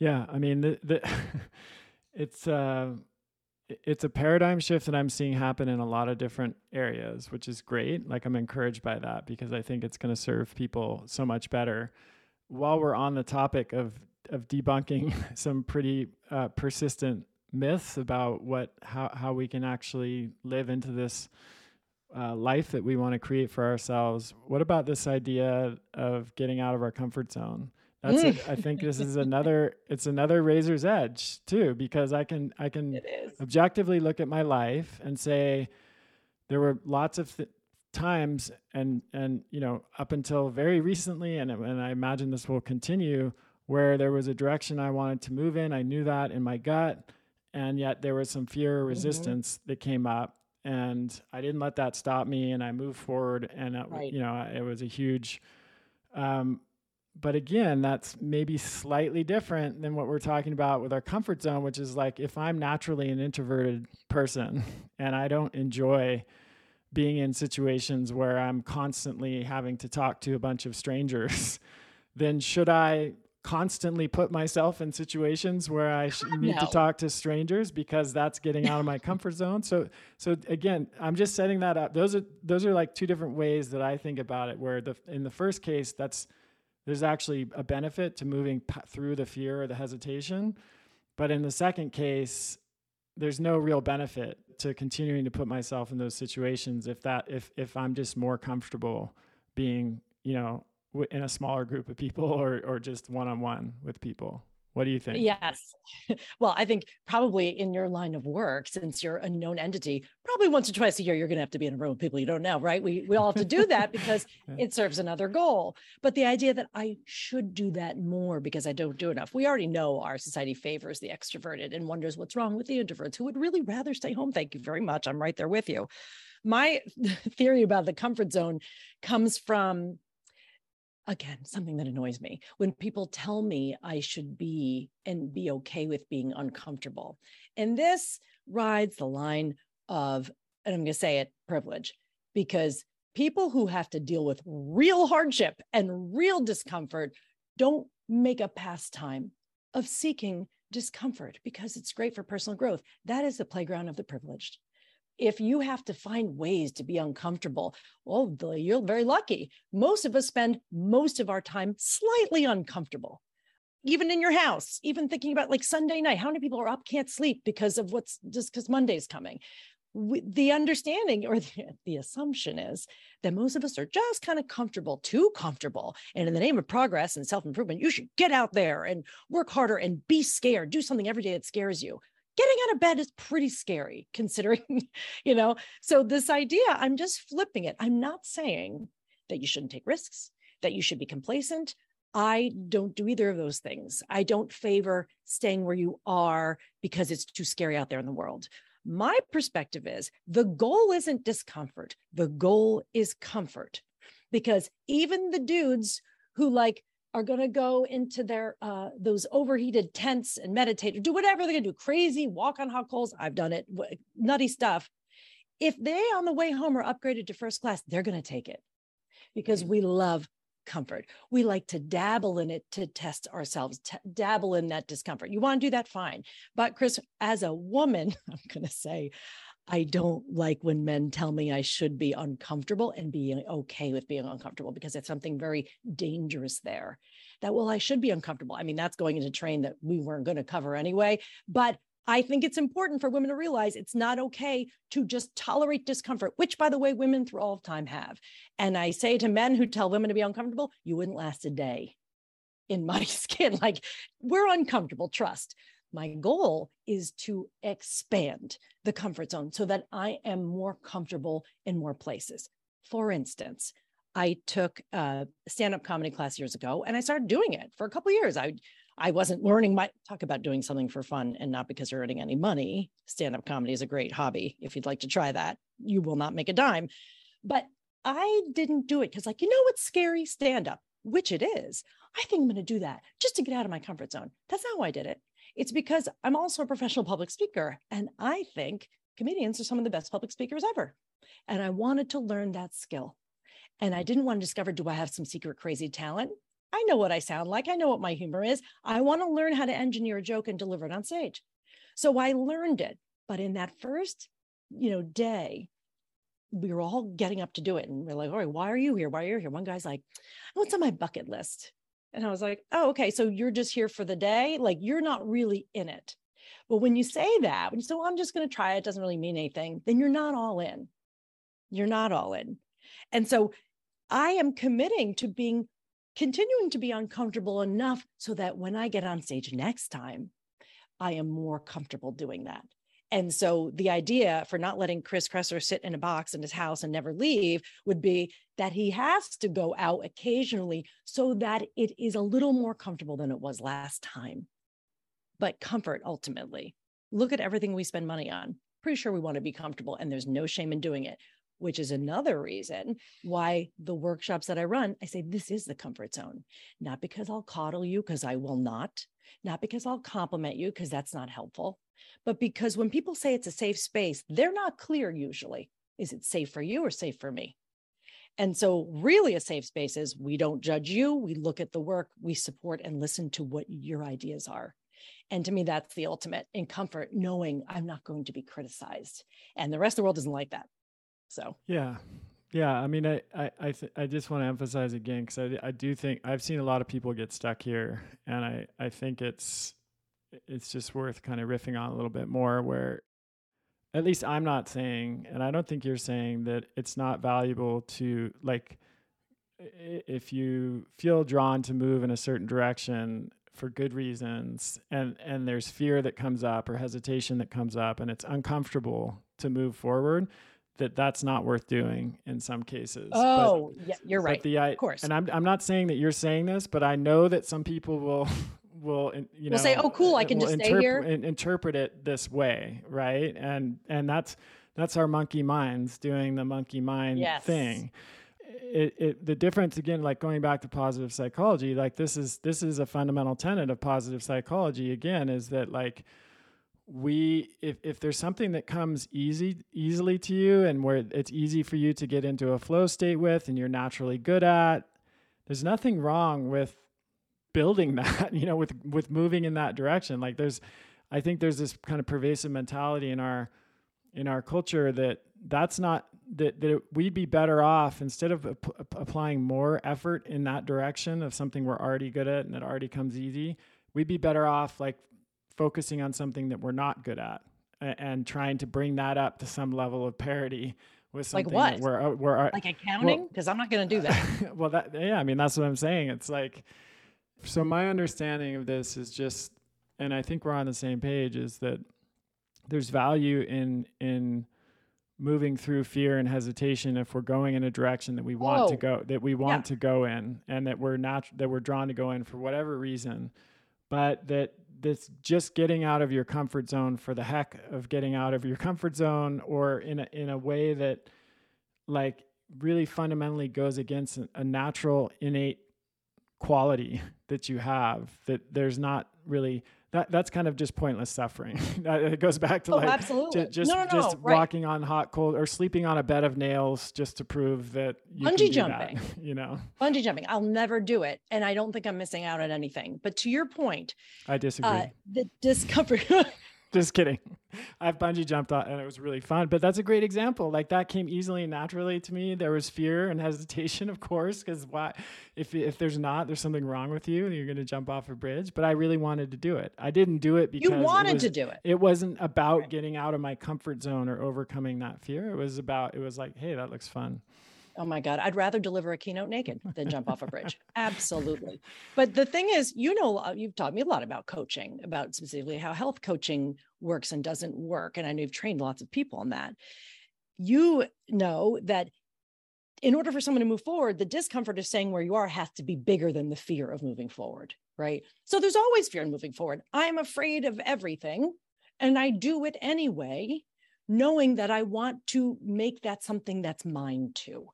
Yeah. I mean, it's a paradigm shift that I'm seeing happen in a lot of different areas, which is great. Like, I'm encouraged by that, because I think it's going to serve people so much better. While we're on the topic of debunking some pretty persistent myths about how we can actually live into this life that we want to create for ourselves, what about this idea of getting out of our comfort zone? That's it. I think this is another razor's edge too, because I can objectively look at my life and say there were lots of times and, you know, up until very recently, and I imagine this will continue, where there was a direction I wanted to move in. I knew that in my gut, and yet there was some fear or resistance that came up, and I didn't let that stop me, and I moved forward, and you know, it was a huge, but again, that's maybe slightly different than what we're talking about with our comfort zone, which is like, if I'm naturally an introverted person and I don't enjoy being in situations where I'm constantly having to talk to a bunch of strangers, then should I constantly put myself in situations where I need to talk to strangers, because that's getting out of my comfort zone? So again, I'm just setting that up. Those are like two different ways that I think about it, where in the first case, there's actually a benefit to moving through the fear or the hesitation. But in the second case, there's no real benefit to continuing to put myself in those situations if I'm just more comfortable being, you know, in a smaller group of people or just one-on-one with people. What do you think? Yes. Well, I think probably in your line of work, since you're a known entity, probably once or twice a year, you're going to have to be in a room with people you don't know, right? We all have to do that because it serves another goal. But the idea that I should do that more because I don't do enough. We already know our society favors the extroverted and wonders what's wrong with the introverts who would really rather stay home. Thank you very much. I'm right there with you. My theory about the comfort zone comes from again, something that annoys me when people tell me I should be and be okay with being uncomfortable. And this rides the line of, and I'm going to say it, privilege, because people who have to deal with real hardship and real discomfort don't make a pastime of seeking discomfort because it's great for personal growth. That is the playground of the privileged. If you have to find ways to be uncomfortable, well, you're very lucky. Most of us spend most of our time slightly uncomfortable, even in your house, even thinking about like Sunday night, how many people are up, can't sleep because of what's just because Monday's coming. The understanding or the assumption is that most of us are just kind of comfortable, too comfortable. And in the name of progress and self-improvement, you should get out there and work harder and be scared. Do something every day that scares you. Getting out of bed is pretty scary considering, you know, so this idea, I'm just flipping it. I'm not saying that you shouldn't take risks, that you should be complacent. I don't do either of those things. I don't favor staying where you are because it's too scary out there in the world. My perspective is the goal isn't discomfort. The goal is comfort, because even the dudes who like are going to go into their those overheated tents and meditate or do whatever they're going to do, crazy, walk on hot coals. I've done it, nutty stuff. If they on the way home are upgraded to first class, they're going to take it because we love comfort. We like to dabble in it to test ourselves, dabble in that discomfort. You want to do that? Fine. But Chris, as a woman, I'm going to say, I don't like when men tell me I should be uncomfortable and being okay with being uncomfortable, because it's something very dangerous there that, well, I should be uncomfortable. I mean, that's going into terrain that we weren't going to cover anyway, but I think it's important for women to realize it's not okay to just tolerate discomfort, which, by the way, women through all of time have. And I say to men who tell women to be uncomfortable, you wouldn't last a day in my skin. Like, we're uncomfortable, trust. My goal is to expand the comfort zone so that I am more comfortable in more places. For instance, I took a stand-up comedy class years ago, and I started doing it for a couple of years. I wasn't learning my, talk about doing something for fun and not because you're earning any money. Stand-up comedy is a great hobby. If you'd like to try that, you will not make a dime. But I didn't do it because, like, you know what's scary? Stand-up, which it is. I think I'm going to do that just to get out of my comfort zone. That's not why I did it. It's because I'm also a professional public speaker, and I think comedians are some of the best public speakers ever. And I wanted to learn that skill. And I didn't want to discover, do I have some secret crazy talent? I know what I sound like. I know what my humor is. I want to learn how to engineer a joke and deliver it on stage. So I learned it. But in that first, day, we were all getting up to do it. And we're like, all right, why are you here? Why are you here? One guy's like, what's on my bucket list? And I was like, oh, okay. So you're just here for the day. Like, you're not really in it. But when you say that, when you say, well, I'm just going to try it, doesn't really mean anything, then you're not all in. You're not all in. And so I am committing to continuing to be uncomfortable enough so that when I get on stage next time, I am more comfortable doing that. And so the idea for not letting Chris Kresser sit in a box in his house and never leave would be that he has to go out occasionally so that it is a little more comfortable than it was last time. But comfort, ultimately, look at everything we spend money on. Pretty sure we want to be comfortable, and there's no shame in doing it, which is another reason why the workshops that I run, I say, this is the comfort zone. Not because I'll coddle you, because I will not. Not because I'll compliment you, because that's not helpful. But because when people say it's a safe space, they're not clear usually. Is it safe for you or safe for me? And so really a safe space is we don't judge you. We look at the work, we support and listen to what your ideas are. And to me, that's the ultimate in comfort, knowing I'm not going to be criticized. And the rest of the world doesn't like that. So, yeah. I mean, I just want to emphasize again, because I do think I've seen a lot of people get stuck here, and I think it's just worth kind of riffing on a little bit more, where at least I'm not saying, and I don't think you're saying, that it's not valuable to, like, if you feel drawn to move in a certain direction for good reasons, and there's fear that comes up or hesitation that comes up, and it's uncomfortable to move forward, that's not worth doing in some cases. Oh, but, yeah, you're right. Of course. And I'm not saying that you're saying this, but I know that some people will say, oh, cool, I can just stay here. Interpret it this way, right? And that's our monkey minds doing the monkey mind thing. the difference, again, like going back to positive psychology, like this is a fundamental tenet of positive psychology, again, is that like if there's something that comes easily to you and where it's easy for you to get into a flow state with and you're naturally good at, there's nothing wrong with building that, you know, with moving in that direction. Like I think there's this kind of pervasive mentality in our culture that we'd be better off instead of applying more effort in that direction of something we're already good at and that already comes easy. We'd be better off like focusing on something that we're not good at and trying to bring that up to some level of parity with something. Like what? That we're like accounting? Because I'm not going to do that. Well, that's what I'm saying. It's like, so my understanding of this is just, and I think we're on the same page, is that there's value in moving through fear and hesitation if we're going in a direction that we want to go, to go in, and that we're drawn to go in for whatever reason, but that this just getting out of your comfort zone for the heck of getting out of your comfort zone, or in a way that like really fundamentally goes against a natural innate quality that you have, that there's not really that's kind of just pointless suffering. It goes back to just right. Walking on hot cold or sleeping on a bed of nails just to prove that you bungee jumping, that, you know, bungee jumping. I'll never do it. And I don't think I'm missing out on anything, but to your point, I disagree. The discomfort. Just kidding. I've bungee jumped on and it was really fun, but that's a great example. Like that came easily and naturally to me. There was fear and hesitation, of course, because why? If there's not, there's something wrong with you and you're going to jump off a bridge. But I really wanted to do it. I didn't do it because to do it. It wasn't about getting out of my comfort zone or overcoming that fear. It was like, hey, that looks fun. Oh my God, I'd rather deliver a keynote naked than jump off a bridge. Absolutely. But the thing is, you know, you've taught me a lot about coaching, about specifically how health coaching works and doesn't work. And I know you've trained lots of people on that. You know that in order for someone to move forward, the discomfort of staying where you are has to be bigger than the fear of moving forward, right? So there's always fear in moving forward. I'm afraid of everything and I do it anyway, knowing that I want to make that something that's mine too.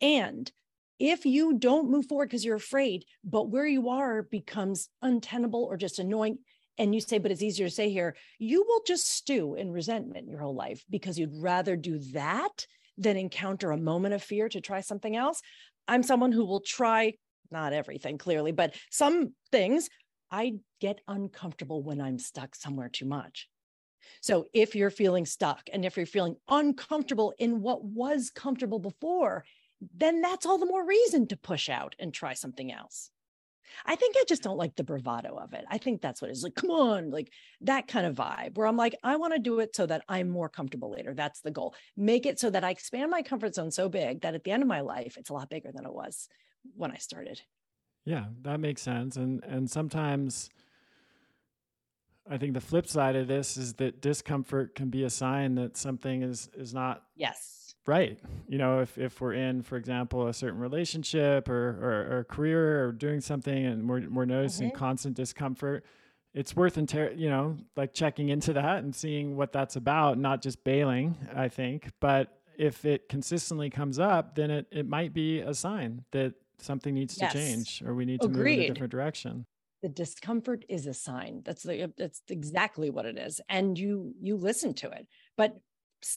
And if you don't move forward because you're afraid, but where you are becomes untenable or just annoying, and you say, but it's easier to say here, you will just stew in resentment your whole life because you'd rather do that than encounter a moment of fear to try something else. I'm someone who will try, not everything clearly, but some things. I get uncomfortable when I'm stuck somewhere too much. So if you're feeling stuck and if you're feeling uncomfortable in what was comfortable before, then that's all the more reason to push out and try something else. I think I just don't like the bravado of it. I think that's what it is, like, come on, like that kind of vibe where I'm like, I want to do it so that I'm more comfortable later. That's the goal. Make it so that I expand my comfort zone so big that at the end of my life, it's a lot bigger than it was when I started. Yeah, that makes sense. And sometimes I think the flip side of this is that discomfort can be a sign that something is not right. You know, if we're in, for example, a certain relationship or a career or doing something and we're noticing constant discomfort, it's worth, checking into that and seeing what that's about, not just bailing, I think. But if it consistently comes up, then it might be a sign that something needs to change or we need to move in a different direction. The discomfort is a sign. That's exactly what it is. And you listen to it, but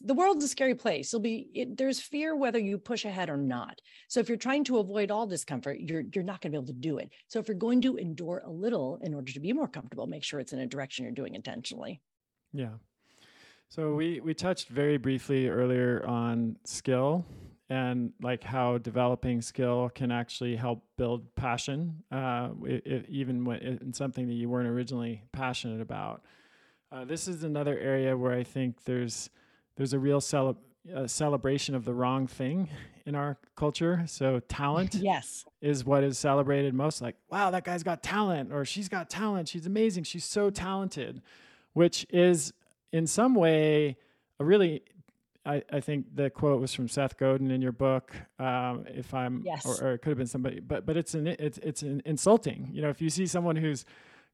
the world's a scary place. There's fear, whether you push ahead or not. So if you're trying to avoid all discomfort, you're not going to be able to do it. So if you're going to endure a little in order to be more comfortable, make sure it's in a direction you're doing intentionally. Yeah. So we touched very briefly earlier on skill and like how developing skill can actually help build passion, even when it's something that you weren't originally passionate about. This is another area where I think there's a real celebration of the wrong thing in our culture. So talent is what is celebrated most. Like, wow, that guy's got talent, or she's got talent. She's amazing. She's so talented, which is in some way a really... I think the quote was from Seth Godin in your book, or it could have been somebody, but it's insulting. You know, if you see someone who's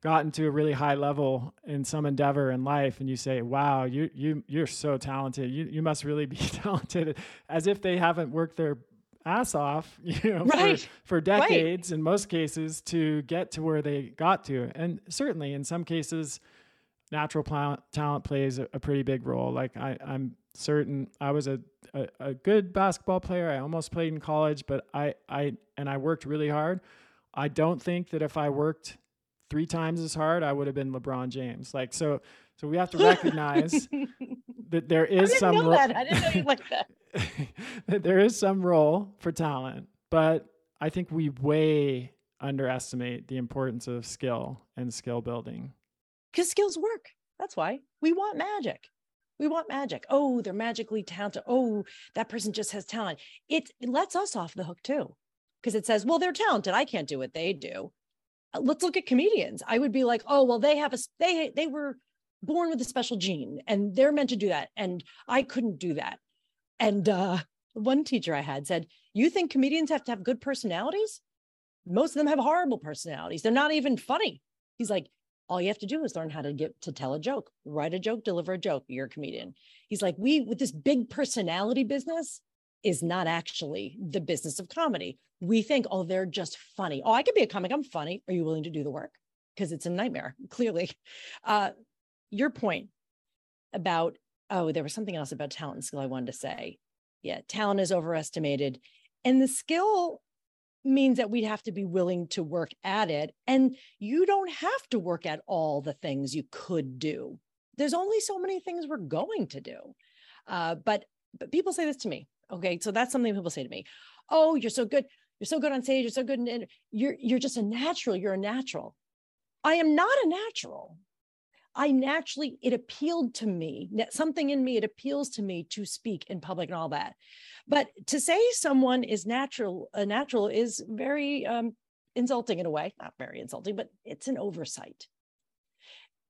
gotten to a really high level in some endeavor in life and you say, wow, you're so talented. You must really be talented, as if they haven't worked their ass off, right. for decades right. in most cases to get to where they got to. And certainly in some cases, natural talent plays a pretty big role. Like I'm certain I was a good basketball player. I almost played in college, but I worked really hard. I don't think that if I worked 3 times as hard, I would have been LeBron James. Like, so we have to recognize that there is I didn't know you like that. that there is some role for talent, but I think we way underestimate the importance of skill and skill building. Because skills work. That's why we want magic. We want magic. Oh, they're magically talented. Oh, that person just has talent. It lets us off the hook too, because it says, well, they're talented. I can't do what they do. Let's look at comedians. I would be like, oh, well, they were born with a special gene and they're meant to do that. And I couldn't do that. And one teacher I had said, you think comedians have to have good personalities? Most of them have horrible personalities. They're not even funny. He's like, all you have to do is learn how to get to tell a joke, write a joke, deliver a joke. You're a comedian. He's like, we with this big personality business is not actually the business of comedy. We think, oh, they're just funny. Oh, I could be a comic. I'm funny. Are you willing to do the work? Because it's a nightmare, clearly. Your point about, oh, there was something else about talent and skill I wanted to say. Yeah, talent is overestimated. And the skill means that we'd have to be willing to work at it. And you don't have to work at all the things you could do. There's only so many things we're going to do. But people say this to me. Okay, so that's something people say to me. Oh, you're so good. You're so good on stage. You're so good. And you're just a natural. You're a natural. I am not a natural. It appealed to me, something in me, it appeals to me to speak in public and all that. But to say someone is a natural is very insulting in a way, not very insulting, but it's an oversight.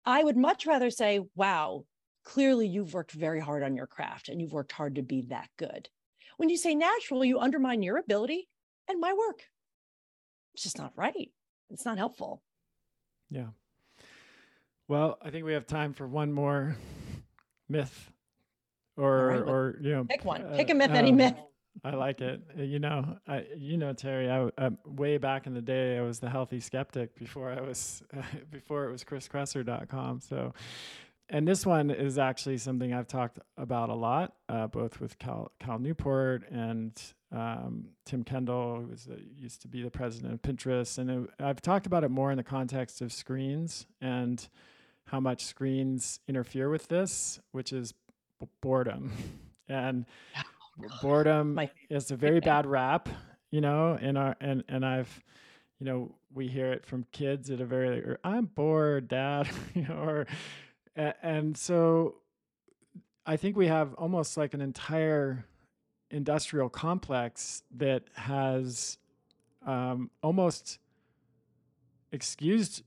I would much rather say, wow, clearly you've worked very hard on your craft and you've worked hard to be that good. When you say natural, you undermine your ability and my work. It's just not right. It's not helpful. Yeah. Well, I think we have time for one more myth or pick one, pick a myth, any myth. I like it. Terry, I way back in the day, I was the healthy skeptic before it was chriskresser.com. So, and this one is actually something I've talked about a lot, both with Cal Newport and Tim Kendall, who used to be the president of Pinterest. And I've talked about it more in the context of screens and how much screens interfere with this, which is boredom. And boredom is a very bad rap, we hear it from kids at a very, or, I'm bored, Dad, and so I think we have almost like an entire industrial complex that has almost excused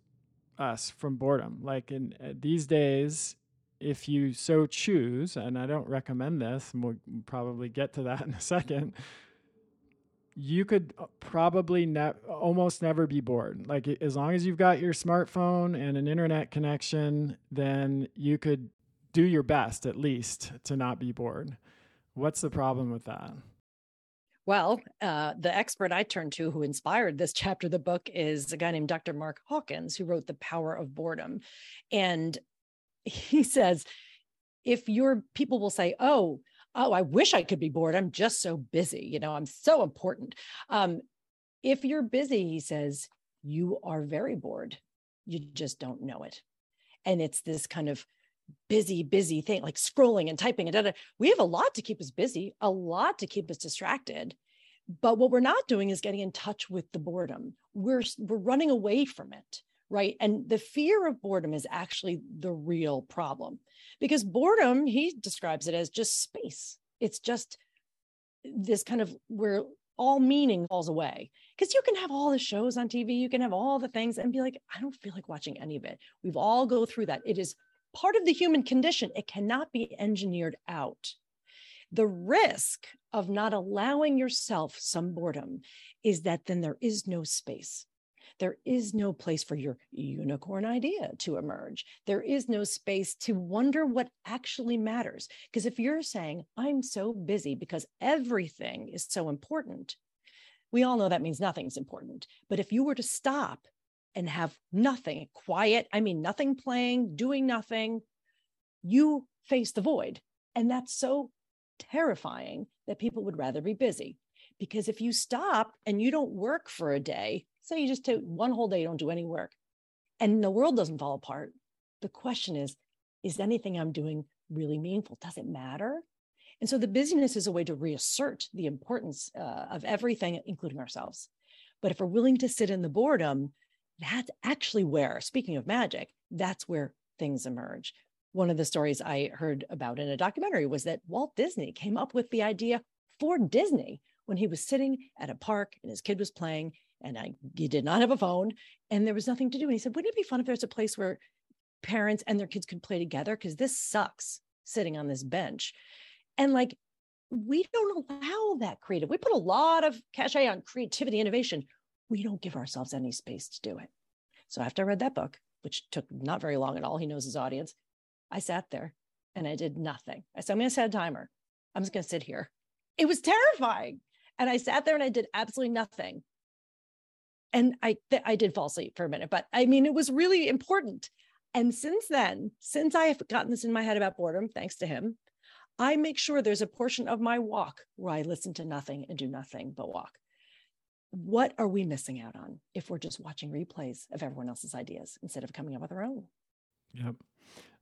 us from boredom. Like in these days, if you so choose, and I don't recommend this, and we'll probably get to that in a second, you could probably almost never be bored. Like as long as you've got your smartphone and an internet connection, then you could do your best at least to not be bored. What's the problem with that? Well, the expert I turned to who inspired this chapter of the book is a guy named Dr. Mark Hawkins, who wrote The Power of Boredom. And he says, if your people will say, oh, I wish I could be bored. I'm just so busy. I'm so important. If you're busy, he says, you are very bored. You just don't know it. And it's this kind of busy thing, like scrolling and typing and da-da. We have a lot to keep us busy, a lot to keep us distracted, but what we're not doing is getting in touch with the boredom. We're running away from it, right? And the fear of boredom is actually the real problem, because boredom, he describes it as just space. It's just this kind of where all meaning falls away, because you can have all the shows on TV, you can have all the things and be like, I don't feel like watching any of it. We've all go through that. It is part of the human condition. It cannot be engineered out. The risk of not allowing yourself some boredom is that then there is no space. There is no place for your unicorn idea to emerge. There is no space to wonder what actually matters. Because if you're saying, I'm so busy because everything is so important, we all know that means nothing's important. But if you were to stop and have nothing, quiet, I mean, nothing playing, doing nothing, you face the void. And that's so terrifying that people would rather be busy. Because if you stop and you don't work for a day, say you just take one whole day, you don't do any work, and the world doesn't fall apart, the question is anything I'm doing really meaningful? Does it matter? And so the busyness is a way to reassert the importance of everything, including ourselves. But if we're willing to sit in the boredom, that's actually where, speaking of magic, that's where things emerge. One of the stories I heard about in a documentary was that Walt Disney came up with the idea for Disney when he was sitting at a park and his kid was playing and he did not have a phone and there was nothing to do. And he said, wouldn't it be fun if there's a place where parents and their kids could play together? Because this sucks sitting on this bench. And like, we don't allow that creative. We put a lot of cachet on creativity, innovation. We don't give ourselves any space to do it. So after I read that book, which took not very long at all, he knows his audience, I sat there and I did nothing. I said, I'm going to set a timer. I'm just going to sit here. It was terrifying. And I sat there and I did absolutely nothing. And I did fall asleep for a minute, but I mean, it was really important. And since then, since I have gotten this in my head about boredom, thanks to him, I make sure there's a portion of my walk where I listen to nothing and do nothing but walk. What are we missing out on if we're just watching replays of everyone else's ideas instead of coming up with our own? Yep.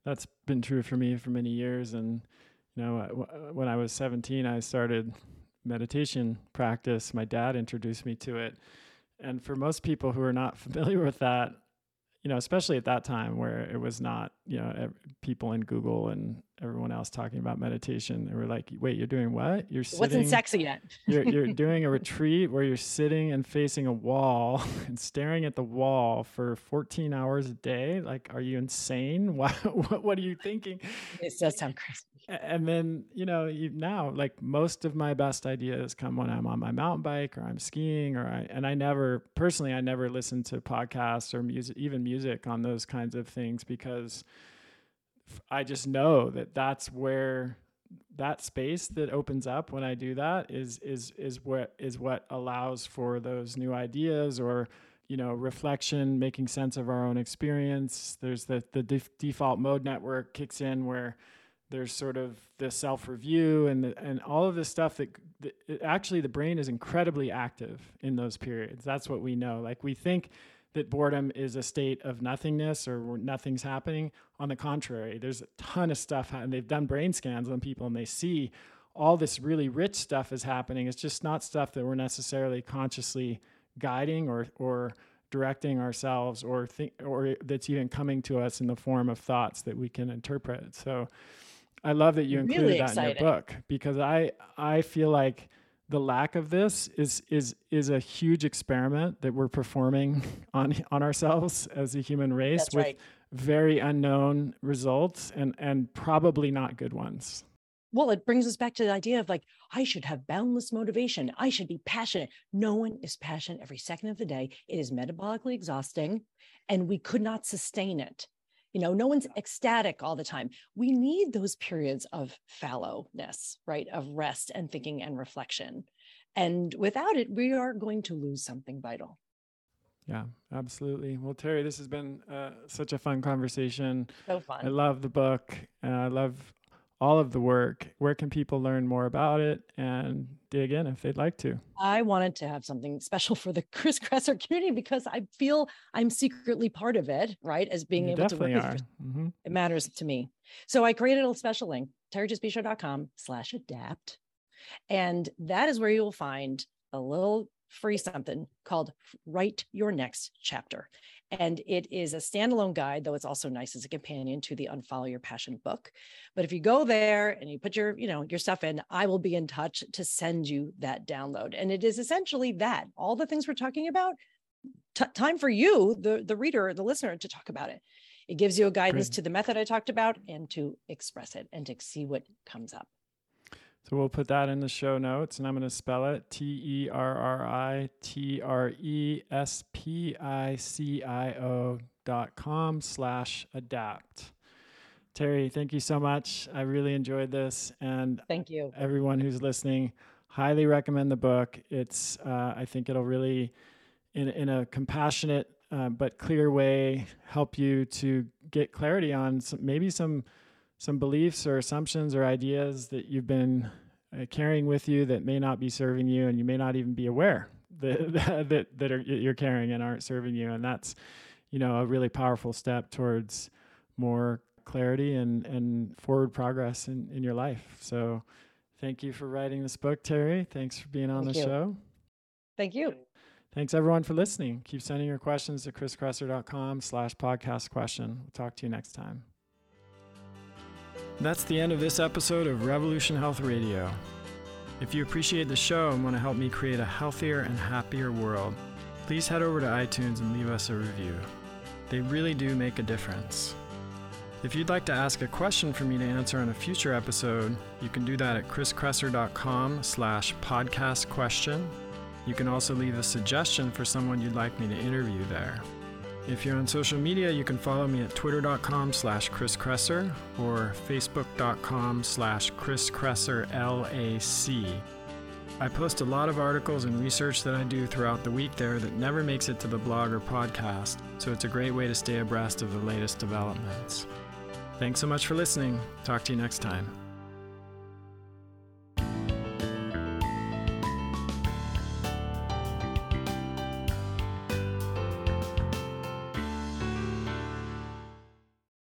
That's been true for me for many years. And, you know, when I was 17, I started meditation practice. My dad introduced me to it. And for most people who are not familiar with that, you know, especially at that time where it was not, you know, people in Google and everyone else talking about meditation, they were like, wait, you're doing what? You're sitting. Wasn't sexy yet. you're doing a retreat where you're sitting and facing a wall and staring at the wall for 14 hours a day. Like, are you insane? What are you thinking? It does sound crazy. And then, you know, now, like, most of my best ideas come when I'm on my mountain bike or I'm skiing or I never listen to podcasts or music, even music on those kinds of things, because I just know that that's where that space that opens up when I do that is what allows for those new ideas or, you know, reflection, making sense of our own experience. There's the default mode network kicks in where there's sort of the self-review and all of this stuff that actually the brain is incredibly active in those periods. That's what we know. Like, we think that boredom is a state of nothingness or nothing's happening. On the contrary, there's a ton of stuff, and they've done brain scans on people and they see all this really rich stuff is happening. It's just not stuff that we're necessarily consciously guiding or directing ourselves or that's even coming to us in the form of thoughts that we can interpret. So I love that you included really that exciting. In your book, because I feel like the lack of this is a huge experiment that we're performing on ourselves as a human race. That's with right. Very unknown results and probably not good ones. Well, it brings us back to the idea of, like, I should have boundless motivation. I should be passionate. No one is passionate every second of the day. It is metabolically exhausting and we could not sustain it. You know, no one's ecstatic all the time. We need those periods of fallowness, right? Of rest and thinking and reflection. And without it, we are going to lose something vital. Yeah, absolutely. Well, Terri, this has been such a fun conversation. So fun. I love the book. I love all of the work. Where can people learn more about it and dig in if they'd like to? I wanted to have something special for the Chris Kresser community because I feel I'm secretly part of it, right? As being able to work with it. Mm-hmm. It matters to me. So I created a special link, territrespicio.com/adapt. And that is where you will find a little free something called Write Your Next Chapter. And it is a standalone guide, though it's also nice as a companion to the Unfollow Your Passion book. But if you go there and you put your stuff in, I will be in touch to send you that download. And it is essentially that, all the things we're talking about, time for you, the reader, the listener, to talk about it. It gives you a guidance Great. To the method I talked about and to express it and to see what comes up. So we'll put that in the show notes, and I'm going to spell it territrespicio.com/adapt. Terri, thank you so much. I really enjoyed this. And thank you. Everyone who's listening, highly recommend the book. It's, I think it'll really, in a compassionate but clear way, help you to get clarity on some beliefs or assumptions or ideas that you've been carrying with you that may not be serving you, and you may not even be aware that you're carrying and aren't serving you. And that's, a really powerful step towards more clarity and forward progress in your life. So thank you for writing this book, Terri. Thanks for being on the show. Thank you. Thanks everyone for listening. Keep sending your questions to chriskresser.com/podcast question. We'll talk to you next time. That's the end of this episode of Revolution Health Radio. If you appreciate the show and want to help me create a healthier and happier world, please head over to iTunes and leave us a review. They really do make a difference. If you'd like to ask a question for me to answer on a future episode, you can do that at chriskresser.com/podcast question. You can also leave a suggestion for someone you'd like me to interview there. If you're on social media, you can follow me at twitter.com/Chris Kresser or facebook.com/Chris Kresser LAC. I post a lot of articles and research that I do throughout the week there that never makes it to the blog or podcast, so it's a great way to stay abreast of the latest developments. Thanks so much for listening. Talk to you next time.